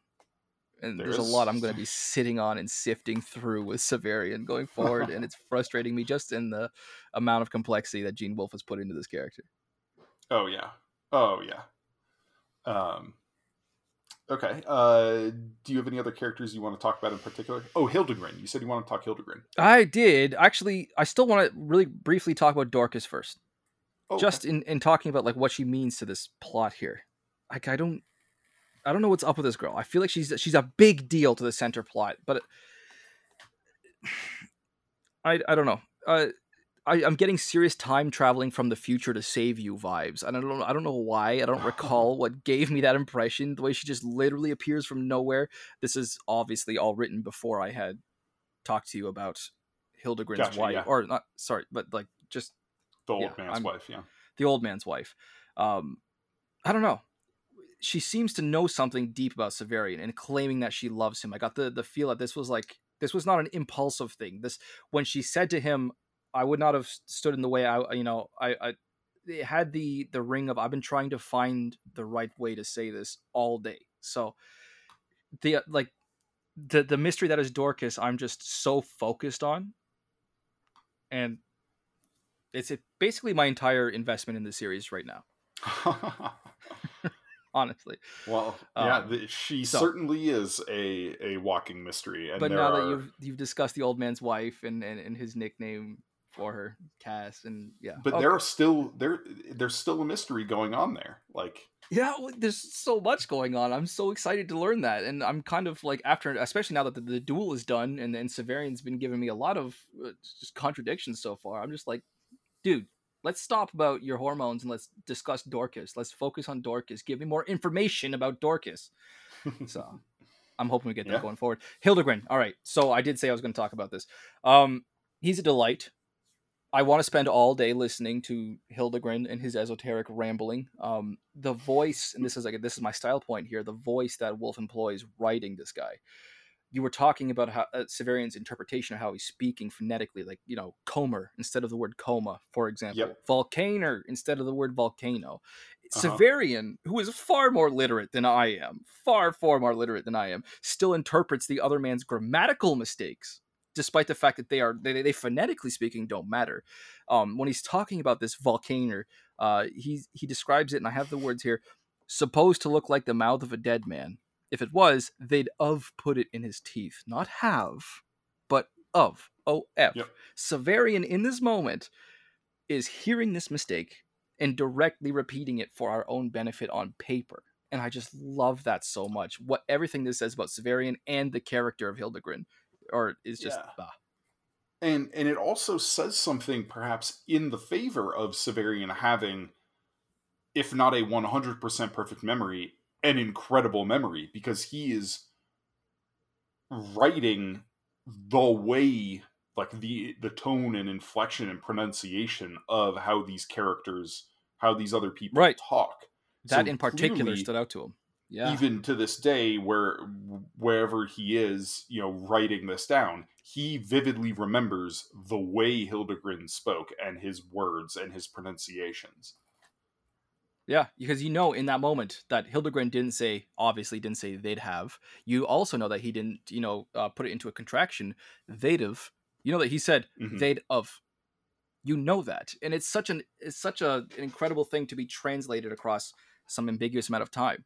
and there's, there's a lot I'm going to be sitting on and sifting through with Severian going forward, and it's frustrating me just in the amount of complexity that Gene Wolfe has put into this character. Oh yeah, oh yeah. Um. Okay. Uh, do you have any other characters you want to talk about in particular? Oh, Hildegrin. You said you want to talk Hildegrin. I did. Actually, I still want to really briefly talk about Dorcas first. Oh, Just okay. in, in talking about like what she means to this plot here. Like, I don't I don't know what's up with this girl. I feel like she's she's a big deal to the center plot, but it, I I don't know. Uh I, I'm getting serious time traveling from the future to save you vibes. And I don't know, I don't know why. I don't recall what gave me that impression. The way she just literally appears from nowhere. This is obviously all written before I had talked to you about Hildegrin's gotcha, wife, yeah. or not, sorry, but like just the old yeah, man's I'm, wife. Yeah. The old man's wife. Um, I don't know. She seems to know something deep about Severian and claiming that she loves him. I got the, the feel that this was like, this was not an impulsive thing. This, when she said to him, I would not have stood in the way. I, you know, I, I it had the, the ring of, I've been trying to find the right way to say this all day. So the, like the, the mystery that is Dorcas, I'm just so focused on. And it's it, basically my entire investment in the series right now. Honestly. Well, yeah, um, the, she so. certainly is a, a walking mystery. And but there now are... that you've, you've discussed the old man's wife and, and, and his nickname for her, Cass, and yeah. But okay. there are still there there's still a mystery going on there. Like yeah, there's so much going on. I'm so excited to learn that, and I'm kind of like after, especially now that the, the duel is done, and then Severian's been giving me a lot of just contradictions so far. I'm just like, dude. Let's stop about your hormones and let's discuss Dorcas. Let's focus on Dorcas. Give me more information about Dorcas. So I'm hoping we get that yeah. going forward. Hildegrin. All right. So I did say I was going to talk about this. Um, he's a delight. I want to spend all day listening to Hildegrin and his esoteric rambling. Um, the voice, and this is like, this is my style point here. The voice that Wolfe employs writing this guy. You were talking about how uh, Severian's interpretation of how he's speaking phonetically, like, you know, comer instead of the word coma, for example, yep. volcaner instead of the word volcano. Uh-huh. Severian, who is far more literate than I am, far, far more literate than I am, still interprets the other man's grammatical mistakes, despite the fact that they are, they, they phonetically speaking don't matter. Um, when he's talking about this volcaner, uh, he, he describes it, and I have the words here, supposed to look like the mouth of a dead man. If it was, they'd of put it in his teeth. Not have, but of. O F. Yep. Severian, in this moment, is hearing this mistake and directly repeating it for our own benefit on paper. And I just love that so much. What everything this says about Severian and the character of Hildegrin or is just... Yeah. And, and it also says something, perhaps, in the favor of Severian having, if not a one hundred percent perfect memory... an incredible memory, because he is writing the way, like the the tone and inflection and pronunciation of how these characters, how these other people right. talk. That so in particular clearly, stood out to him. Yeah. Even to this day, where wherever he is, you know, writing this down, he vividly remembers the way Hildegrin spoke and his words and his pronunciations. Yeah, because you know in that moment that Hildegrin didn't say, obviously didn't say they'd have. You also know that he didn't, you know, uh, put it into a contraction, they'd have. You know that he said mm-hmm. they'd of. You know that, and it's such an it's such a, an incredible thing to be translated across some ambiguous amount of time.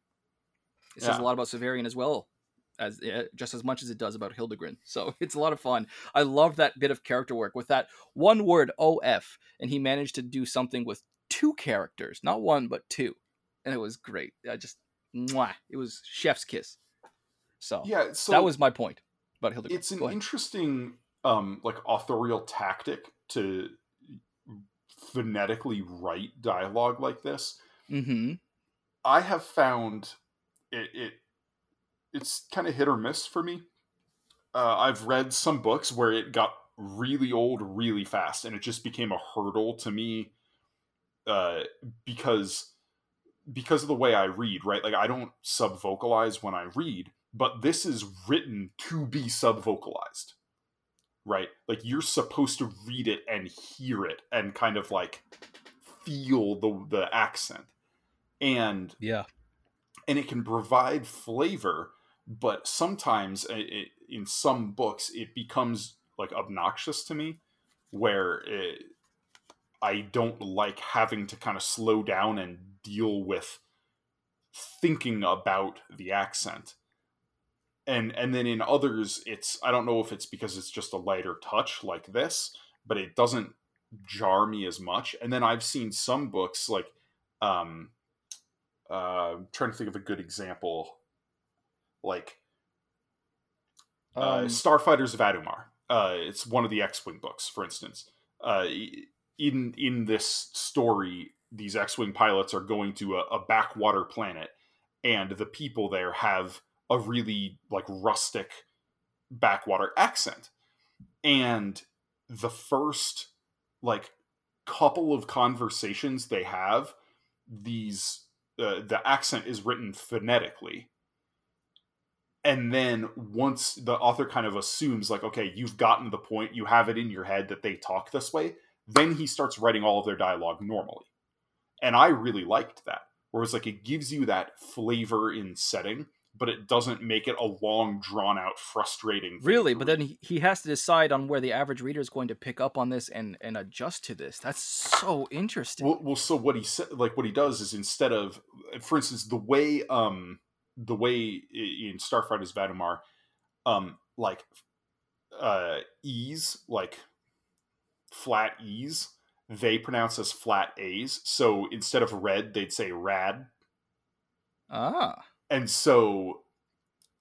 It yeah. says a lot about Severian as well, as uh, just as much as it does about Hildegrin. So it's a lot of fun. I love that bit of character work with that one word O F, and he managed to do something with two characters, not one but two, and it was great. I just, mwah, it was chef's kiss. So yeah, so that was my point about Hildegrin. It's an interesting, um, like authorial tactic to phonetically write dialogue like this. Mm-hmm. I have found. It, it it's kind of hit or miss for me. Uh, I've read some books where it got really old really fast, and it just became a hurdle to me uh, because because of the way I read, right? Like, I don't sub-vocalize when I read, but this is written to be sub-vocalized, right? Like, you're supposed to read it and hear it and kind of, like, feel the the accent. And... yeah. And it can provide flavor, but sometimes it, it, in some books, it becomes like obnoxious to me, where it, I don't like having to kind of slow down and deal with thinking about the accent. And and then in others, it's I don't know if it's because it's just a lighter touch like this, but it doesn't jar me as much. And then I've seen some books like... um, Uh, I'm trying to think of a good example, like uh, um, Starfighters of Adumar. Uh, it's one of the X-Wing books, for instance. Uh, in in this story, these X-Wing pilots are going to a, a backwater planet, and the people there have a really like rustic backwater accent. And the first like couple of conversations they have, these Uh, the accent is written phonetically. And then once the author kind of assumes like, okay, you've gotten the point, you have it in your head that they talk this way, then he starts writing all of their dialogue normally. And I really liked that. Whereas like it gives you that flavor in setting, but it doesn't make it a long, drawn-out, frustrating thing. Really? But then he has to decide on where the average reader is going to pick up on this and, and adjust to this. That's so interesting. Well, well so what he said, like what he does is instead of, for instance, the way um the way in Starfighters of Adumar, um like uh E's, like flat E's, they pronounce as flat A's. So instead of red, they'd say rad. Ah. And so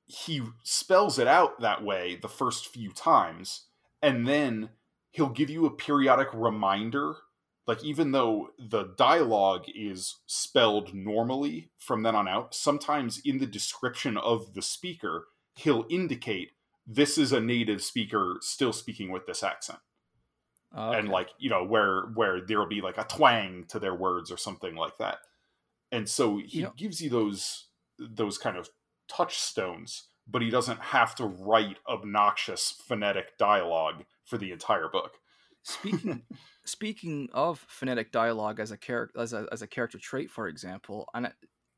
he spells it out that way the first few times, and then he'll give you a periodic reminder. Like, even though the dialogue is spelled normally from then on out, sometimes in the description of the speaker, he'll indicate this is a native speaker still speaking with this accent. Okay. And like, you know, where, where there'll be like a twang to their words or something like that. And so he yeah. gives you those... those kind of touchstones, but he doesn't have to write obnoxious phonetic dialogue for the entire book. Speaking speaking of phonetic dialogue as a character, as a, as a character trait, for example, and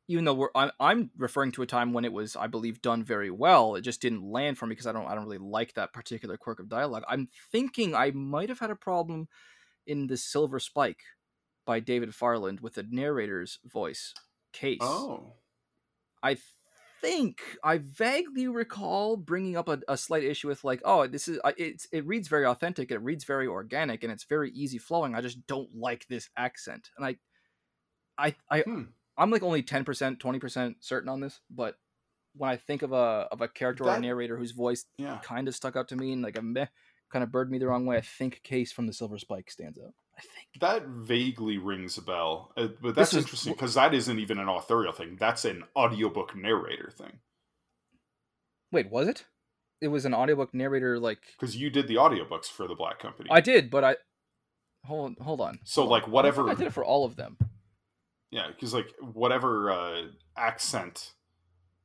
even though we're, I'm, I'm referring to a time when it was, I believe, done very well, it just didn't land for me because I don't, I don't really like that particular quirk of dialogue. I'm thinking I might've had a problem in The Silver Spike by David Farland with the narrator's voice case. Oh, I think I vaguely recall bringing up a, a slight issue with like, oh, this is it. It reads very authentic, it reads very organic, and it's very easy flowing. I just don't like this accent, and I, I, I, hmm. I'm like only ten percent, twenty percent certain on this. But when I think of a of a character that, or a narrator whose voice yeah. kind of stuck out to me and like a meh, kind of burned me the wrong way, I think Case from The Silver Spike stands out. I think that vaguely rings a bell, uh, but that's is, interesting because that isn't even an authorial thing. That's an audiobook narrator thing. Wait, was it? it was an audiobook narrator, like... Because you did the audiobooks for the Black Company. I did, but I... Hold, hold on. So, hold like, on. whatever... I, I did it for all of them. Yeah, because, like, whatever uh, accent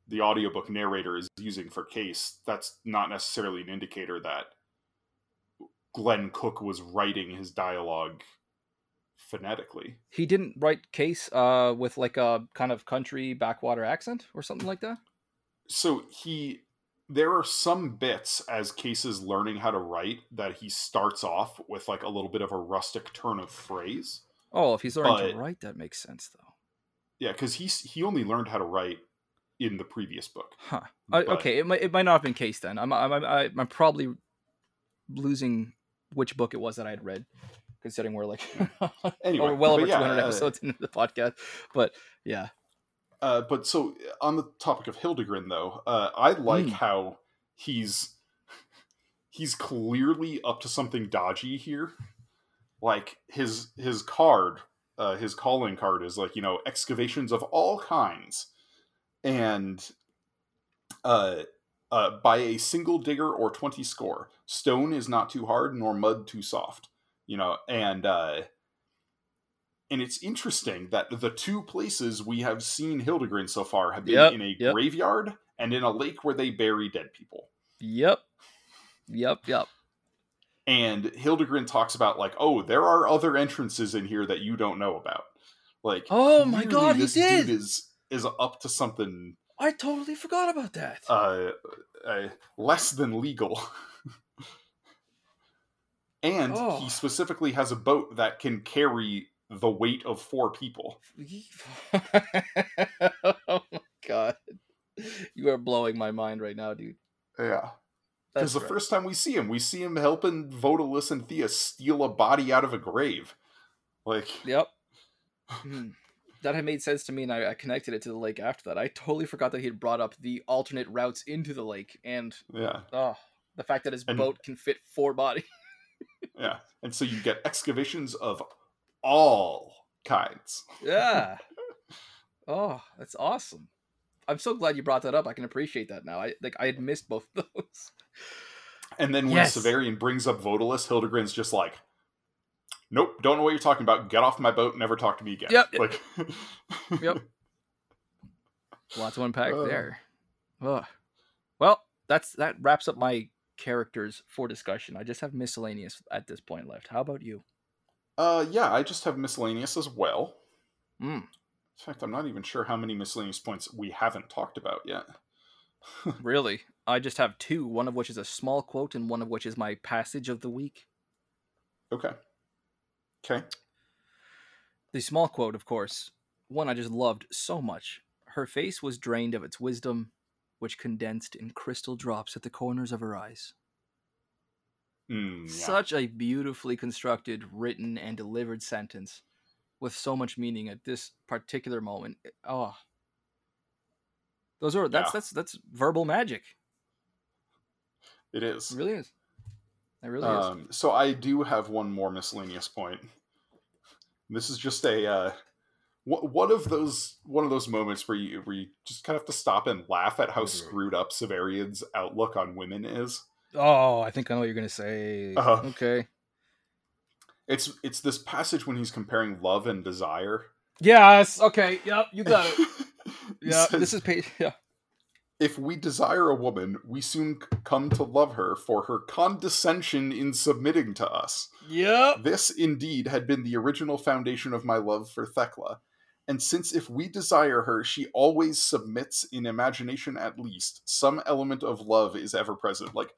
the audiobook narrator is using for Case, that's not necessarily an indicator that Glenn Cook was writing his dialogue phonetically. He didn't write Case uh, with, like, a kind of country backwater accent or something like that? So, he... There are some bits as Case is learning how to write that he starts off with like a little bit of a rustic turn of phrase. Oh, if he's learning but, to write, that makes sense though. Yeah, because he he only learned how to write in the previous book. Huh. But, okay, it might it might not have been Case then. I'm I'm I'm, I'm probably losing which book it was that I had read, considering we're like anyway, well over yeah, two hundred uh, episodes into the podcast. But yeah. Uh, but so on the topic of Hildegrin, though, uh, I like mm. how he's he's clearly up to something dodgy here. Like his his card, uh, his calling card is like, you know, excavations of all kinds, and uh, uh, by a single digger or twenty score, stone is not too hard nor mud too soft, you know, and. Uh, And it's interesting that the two places we have seen Hildegrin so far have been yep, in a yep. graveyard and in a lake where they bury dead people. Yep. Yep, yep. And Hildegrin talks about like, oh, there are other entrances in here that you don't know about. Like, oh my god, this he did. dude is, is up to something. I totally forgot about that. Uh, uh less than legal. And oh. he specifically has a boat that can carry the weight of four people. Oh my god. You are blowing my mind right now, dude. Yeah. Because the first time we see him, we see him helping Vodalus and Thea steal a body out of a grave. Like... Yep. That had made sense to me, and I, I connected it to the lake after that. I totally forgot that he had brought up the alternate routes into the lake, and yeah, oh, the fact that his and... boat can fit four bodies. Yeah. And so you get excavations of all kinds. Yeah. Oh, that's awesome. I'm so glad you brought that up. I can appreciate that now. I like I had missed both of those. And then when yes. Severian brings up Vodalus, Hildegrin's just like, nope, don't know what you're talking about. Get off my boat. Never talk to me again. Yep. Like, yep. Lots to unpack uh, there. Ugh. Well, that's that wraps up my characters for discussion. I just have miscellaneous at this point left. How about you? Uh, yeah, I just have miscellaneous as well. Mm. In fact, I'm not even sure how many miscellaneous points we haven't talked about yet. Really? I just have two, one of which is a small quote and one of which is my passage of the week. Okay. Okay. The small quote, of course, one I just loved so much. Her face was drained of its wisdom, which condensed in crystal drops at the corners of her eyes. Mm, yeah. Such a beautifully constructed, written, and delivered sentence with so much meaning at this particular moment. Oh, those are that's yeah. that's that's verbal magic. It is. It really is. It really um, is. So I do have one more miscellaneous point. This is just a uh, one of those one of those moments where you where you just kind of have to stop and laugh at how mm-hmm. screwed up Severian's outlook on women is. Oh, I think I know what you're going to say. Uh-huh. Okay. It's it's this passage when he's comparing love and desire. Yes, okay. Yep, you got it. Yeah, this is page yeah. If we desire a woman, we soon come to love her for her condescension in submitting to us. Yep. This indeed had been the original foundation of my love for Thecla. And since if we desire her, she always submits, in imagination at least, some element of love is ever present. Like,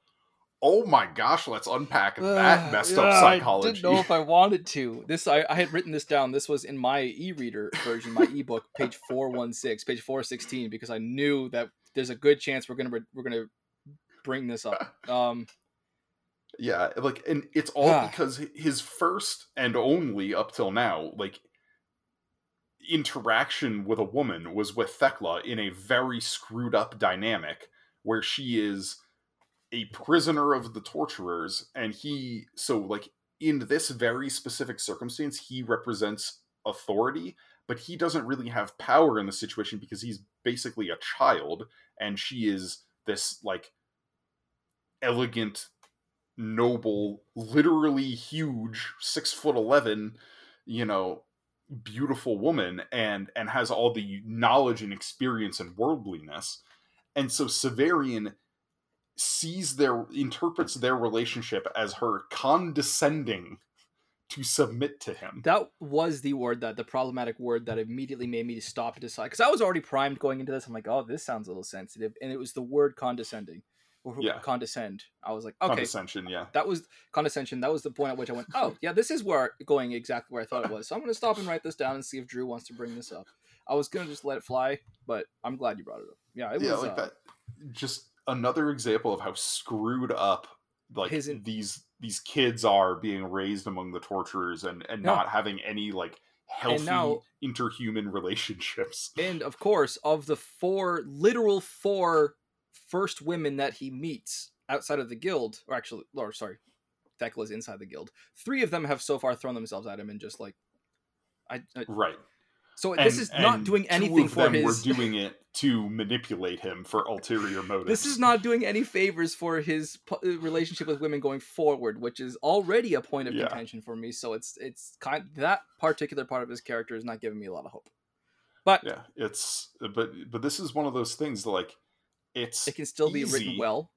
oh my gosh, let's unpack that uh, messed yeah, up psychology. I didn't know if I wanted to. This I, I had written this down. This was in my e-reader version, my ebook, page four sixteen, page four sixteen, because I knew that there's a good chance we're gonna we're gonna bring this up. Um, yeah, like, and it's all uh, because his first and only up till now, like, interaction with a woman was with Thecla in a very screwed up dynamic where she is a prisoner of the torturers, and he so like in this very specific circumstance he represents authority, but he doesn't really have power in the situation because he's basically a child, and she is this like elegant, noble, literally huge, six foot eleven, you know, beautiful woman, and and has all the knowledge and experience and worldliness. And so Severian sees their, interprets their relationship as her condescending to submit to him. That was the word, that the problematic word that immediately made me stop and decide, because I was already primed going into this. I'm like, oh, this sounds a little sensitive. And it was the word condescending, or yeah. condescend. I was like, okay, condescension. Yeah, that was condescension. That was the point at which I went, oh yeah, this is where going exactly where I thought it was. So I'm going to stop and write this down and see if Drew wants to bring this up. I was going to just let it fly, but I'm glad you brought it up. Yeah. It yeah, was, like uh, that. Just another example of how screwed up, like his in- these, these kids are being raised among the torturers, and, and no. not having any like healthy now, interhuman relationships. And of course, of the four literal four first women that he meets outside of the guild, or actually, or sorry, Thecla's inside the guild, three of them have so far thrown themselves at him and just like, I, I right. So and, this is not doing anything for his... Two of them were doing it to manipulate him for ulterior motives. This is not doing any favors for his relationship with women going forward, which is already a point of yeah. contention for me. So it's it's kind that particular part of his character is not giving me a lot of hope. But yeah, it's but but this is one of those things that, like, it's it can still easy. be written well.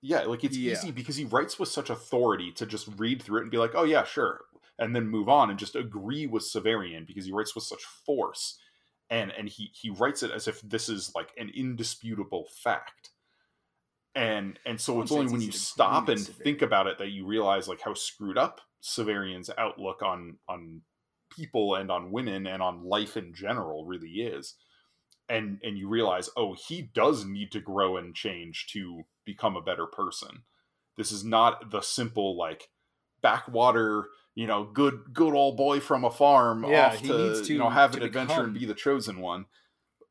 Yeah, like it's yeah. easy because he writes with such authority to just read through it and be like, oh yeah, sure. And then move on and just agree with Severian, because he writes with such force, and and he he writes it as if this is like an indisputable fact, and and so it's only when you stop and think about it that you realize like how screwed up Severian's outlook on on people and on women and on life in general really is, and and you realize, oh, he does need to grow and change to become a better person. This is not the simple like backwater, you know, good, good old boy from a farm yeah, off to, needs to, you know, have an adventure become... and be the chosen one.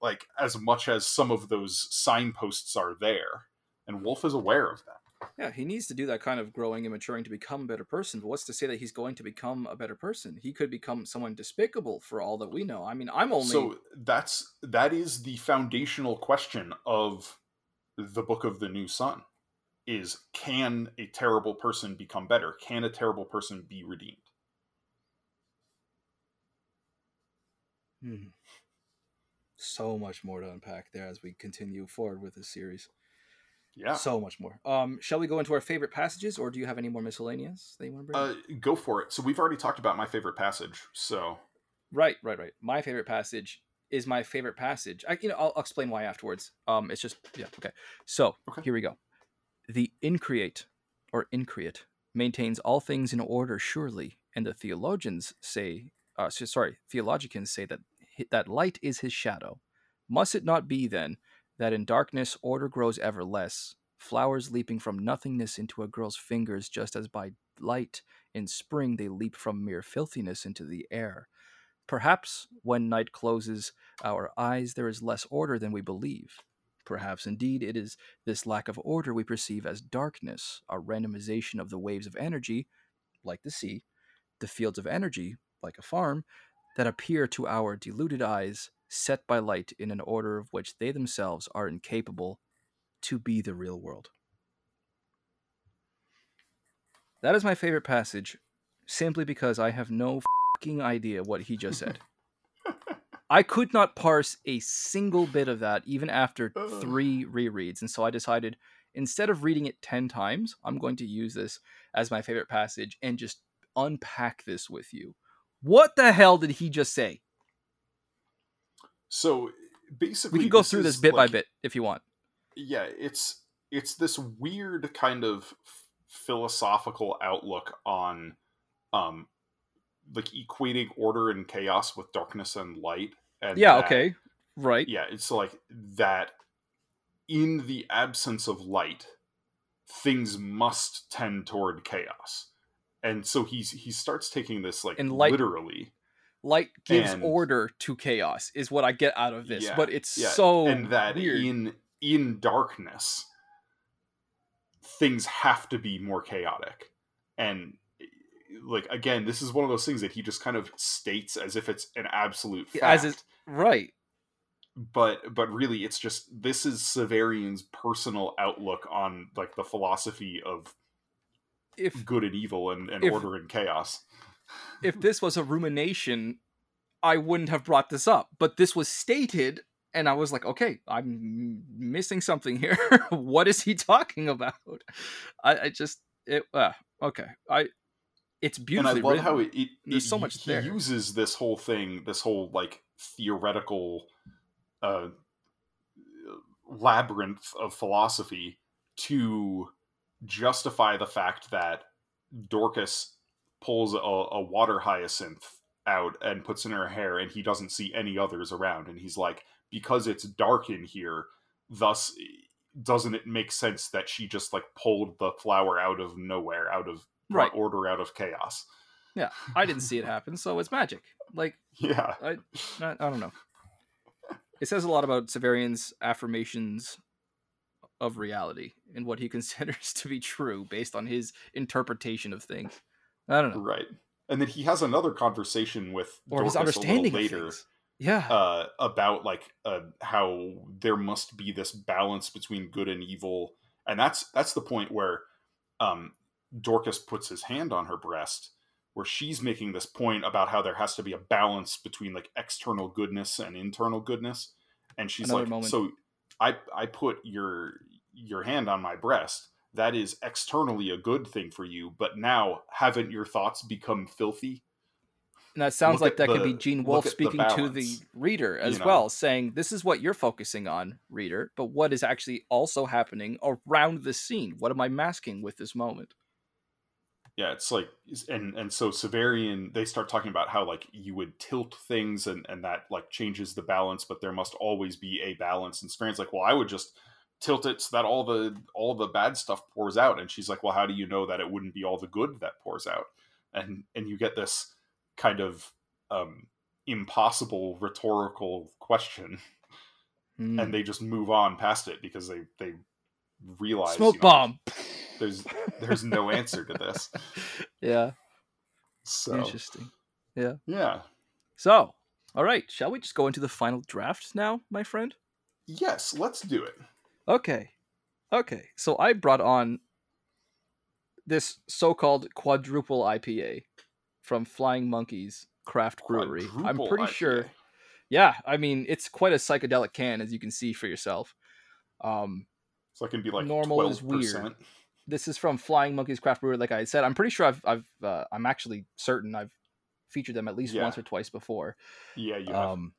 Like, as much as some of those signposts are there, and Wolfe is aware of that. Yeah, he needs to do that kind of growing and maturing to become a better person. But what's to say that he's going to become a better person? He could become someone despicable for all that we know. I mean, I'm only... So that's, that is the foundational question of the Book of the New Sun. Is, can a terrible person become better? Can a terrible person be redeemed? Hmm. So much more to unpack there as we continue forward with this series. Yeah. So much more. Um, shall we go into our favorite passages, or do you have any more miscellaneous that you want to bring up? Uh, go for it. So we've already talked about my favorite passage, so... Right, right, right. My favorite passage... is my favorite passage. I, you know, I'll, I'll explain why afterwards. Um, it's just, yeah, okay. So, okay. Here we go. The Increate, or Increate, maintains all things in order surely, and the theologians say, uh, sorry, theologicans say that that light is his shadow. Must it not be, then, that in darkness order grows ever less, flowers leaping from nothingness into a girl's fingers, just as by light in spring they leap from mere filthiness into the air? Perhaps when night closes our eyes, there is less order than we believe. Perhaps, indeed, it is this lack of order we perceive as darkness, a randomization of the waves of energy, like the sea, the fields of energy, like a farm, that appear to our deluded eyes, set by light in an order of which they themselves are incapable, to be the real world. That is my favorite passage, simply because I have no... F- idea what he just said. I could not parse a single bit of that, even after three rereads, and so I decided, instead of reading it ten times, I'm going to use this as my favorite passage and just unpack this with you. What the hell did he just say? So basically, we can go through this bit like, by bit if you want. Yeah, it's it's this weird kind of philosophical outlook on um like equating order and chaos with darkness and light. And yeah, that, okay. Right. Yeah, it's like that in the absence of light, things must tend toward chaos. And so he's he starts taking this like and light, literally. Light gives and, order to chaos is what I get out of this. Yeah, but it's yeah. so and that weird. in in darkness things have to be more chaotic. And like, again, this is one of those things that he just kind of states as if it's an absolute fact. As is, right. but but really it's just, this is Severian's personal outlook on like the philosophy of if good and evil and, and if, order and chaos. If this was a rumination, I wouldn't have brought this up, but this was stated and I was like, okay, I'm missing something here. What is he talking about? I, I just, it, uh, okay. I, it's beautifully And I love written. how it, it, There's it, so much he there. uses this whole thing, this whole like theoretical uh, labyrinth of philosophy to justify the fact that Dorcas pulls a, a water hyacinth out and puts in her hair and he doesn't see any others around. And he's like, because it's dark in here, thus doesn't it make sense that she just like pulled the flower out of nowhere, out of right. order, out of chaos. Yeah, I didn't see it happen, so it's magic. Like, yeah, I, I, I don't know. It says a lot about Severian's affirmations of reality and what he considers to be true based on his interpretation of things. I don't know. Right. And then he has another conversation with or Dorcas his understanding a little later. Of things. Yeah. Uh, about like uh, how there must be this balance between good and evil. And that's, that's the point where um, Dorcas puts his hand on her breast, where she's making this point about how there has to be a balance between like external goodness and internal goodness. And she's Another like, moment. so I, I put your, your hand on my breast. That is externally a good thing for you, but now haven't your thoughts become filthy? And that sounds look like that the, could be Gene Wolfe speaking the to the reader as you know. well, saying, this is what you're focusing on, reader, but what is actually also happening around the scene? What am I masking with this moment? Yeah, it's like, and and so Severian, they start talking about how like you would tilt things and, and that like changes the balance, but there must always be a balance. And Severian's like, well, I would just tilt it so that all the all the bad stuff pours out. And she's like, well, how do you know that it wouldn't be all the good that pours out? And and you get this kind of um, impossible rhetorical question, mm. and they just move on past it because they they realize smoke you know, bomb. There's there's no answer to this. Yeah. So interesting. Yeah. Yeah. So, all right, shall we just go into the final draft now, my friend? Yes, let's do it. Okay. Okay. So I brought on this so-called quadruple I P A from Flying Monkeys Craft Brewery. Quadruple I'm pretty I P A. Sure. Yeah, I mean, it's quite a psychedelic can, as you can see for yourself. Um, so it can be like normal twelve percent. Is weird. This is from Flying Monkeys Craft Brewery. Like I said, I'm pretty sure I've, I've, uh, I'm actually certain I've featured them at least yeah. once or twice before. Yeah, you have. Um,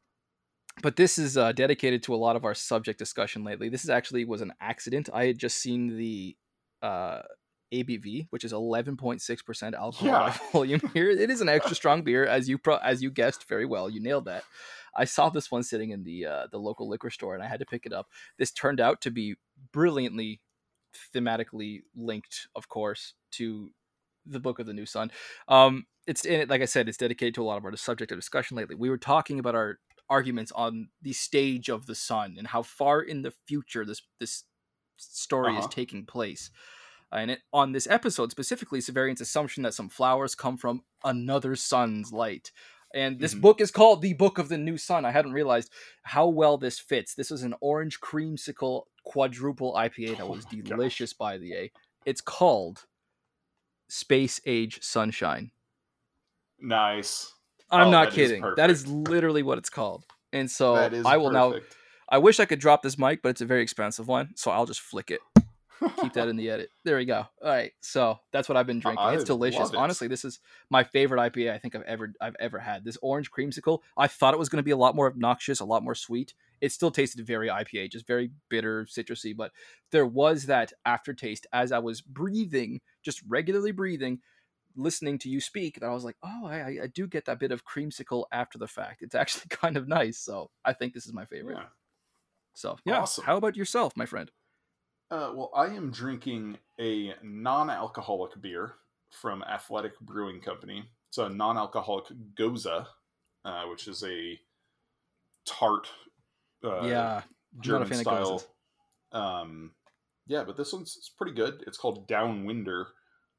but this is uh, dedicated to a lot of our subject discussion lately. This is actually was an accident. I had just seen the uh, A B V, which is eleven point six percent alcohol yeah. by volume here. It is an extra strong beer, as you pro- as you guessed very well. You nailed that. I saw this one sitting in the uh, the local liquor store, and I had to pick it up. This turned out to be brilliantly thematically linked, of course, to the Book of the New Sun. Um, it's in it, like I said, it's dedicated to a lot of our subject of discussion lately. We were talking about our arguments on the stage of the sun and how far in the future this this story uh-huh. is taking place. And it, on this episode specifically, Severian's assumption that some flowers come from another sun's light. And this mm-hmm. book is called The Book of the New Sun. I hadn't realized how well this fits. This is an orange creamsicle quadruple I P A that oh was delicious gosh. by the A. It's called Space Age Sunshine. Nice. I'm oh, not that kidding. Is that is literally what it's called. And so I will perfect. now... I wish I could drop this mic, but it's a very expensive one, so I'll just flick it. Keep that in the edit. There we go. All right. So that's what I've been drinking. I it's delicious. It. Honestly, this is my favorite I P A I think I've ever I've ever had. This orange creamsicle, I thought it was going to be a lot more obnoxious, a lot more sweet. It still tasted very I P A, just very bitter, citrusy. But there was that aftertaste as I was breathing, just regularly breathing, listening to you speak. That I was like, oh, I, I do get that bit of creamsicle after the fact. It's actually kind of nice. So I think this is my favorite. Yeah. So yeah. Awesome. How about yourself, my friend? Uh, well, I am drinking a non-alcoholic beer from Athletic Brewing Company. It's a non-alcoholic Goza, uh, which is a tart, uh, yeah, German style. Um, yeah, but this one's it's pretty good. It's called Downwinder.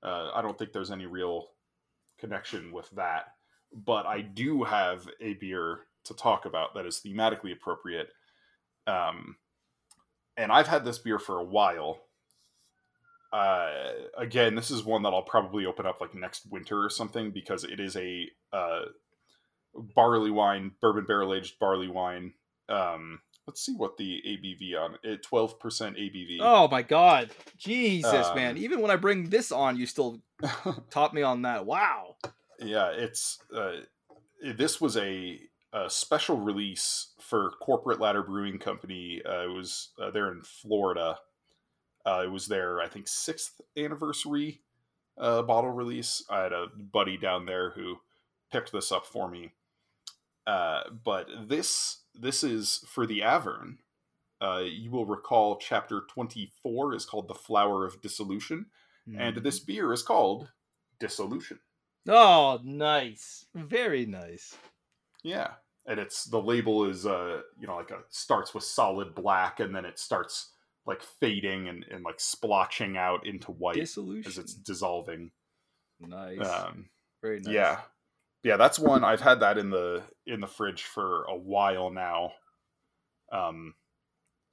Uh, I don't think there's any real connection with that, but I do have a beer to talk about that is thematically appropriate. Um, and I've had this beer for a while. Uh, again, this is one that I'll probably open up like next winter or something, because it is a uh, barley wine, bourbon barrel aged barley wine. Um, let's see what the A B V on it. twelve percent A B V. Oh my God. Jesus, um, man. Even when I bring this on, you still top me on that. Wow. Yeah. It's, uh, this was a, a special release for Corporate Ladder Brewing Company. Uh, it was uh, there in Florida. Uh, it was their, I think, sixth anniversary uh, bottle release. I had a buddy down there who picked this up for me. Uh, but this, this is for the Avern. Uh, you will recall chapter twenty-four is called The Flower of Dissolution. Mm. And this beer is called Dissolution. Oh, nice. Very nice. Yeah. And it's, the label is, uh, you know, like a, starts with solid black, and then it starts like fading and, and like splotching out into white Dissolution. As it's dissolving. Nice. Um, Very nice. Yeah. Yeah. That's one I've had that in the, in the fridge for a while now. Um,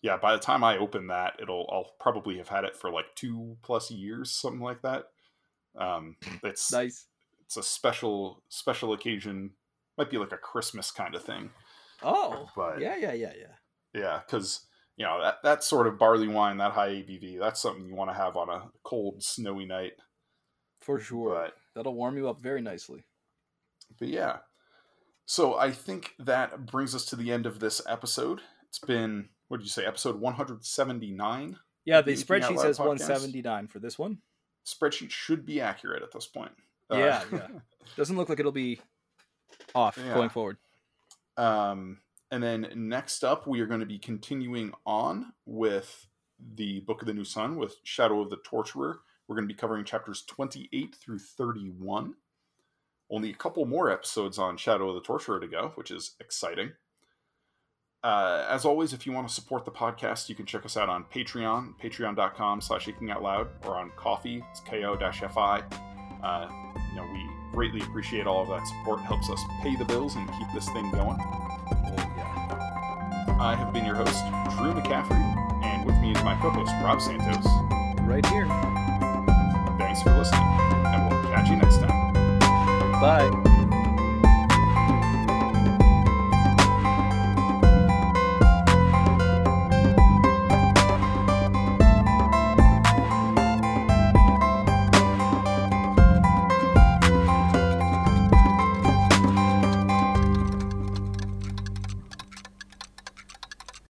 yeah. By the time I open that, it'll, I'll probably have had it for like two plus years, something like that. Um, it's nice. It's a special, special occasion. Might be like a Christmas kind of thing. Oh, but yeah, yeah, yeah, yeah. Yeah, because you know that, that sort of barley wine, that high A B V, that's something you want to have on a cold, snowy night, for sure. But, that'll warm you up very nicely. But yeah, so I think that brings us to the end of this episode. It's been, what did you say, episode one hundred seventy-nine? Yeah, the, the spreadsheet says podcast. one seventy-nine for this one. Spreadsheet should be accurate at this point. Yeah, uh, yeah. Doesn't look like it'll be off yeah. going forward. Um, and then next up, we are going to be continuing on with the Book of the New Sun with Shadow of the Torturer. We're going to be covering chapters twenty-eight through thirty-one. Only a couple more episodes on Shadow of the Torturer to go, which is exciting. Uh, as always, if you want to support the podcast, you can check us out on Patreon, patreon.com slash Inking Out Loud, or on Ko-fi, it's ko-fi. Uh, you know, we greatly appreciate all of that support. It helps us pay the bills and keep this thing going. Oh, yeah. I have been your host, Drew McCaffrey, and with me is my co-host, Rob Santos. Right here. Thanks for listening, and we'll catch you next time. Bye.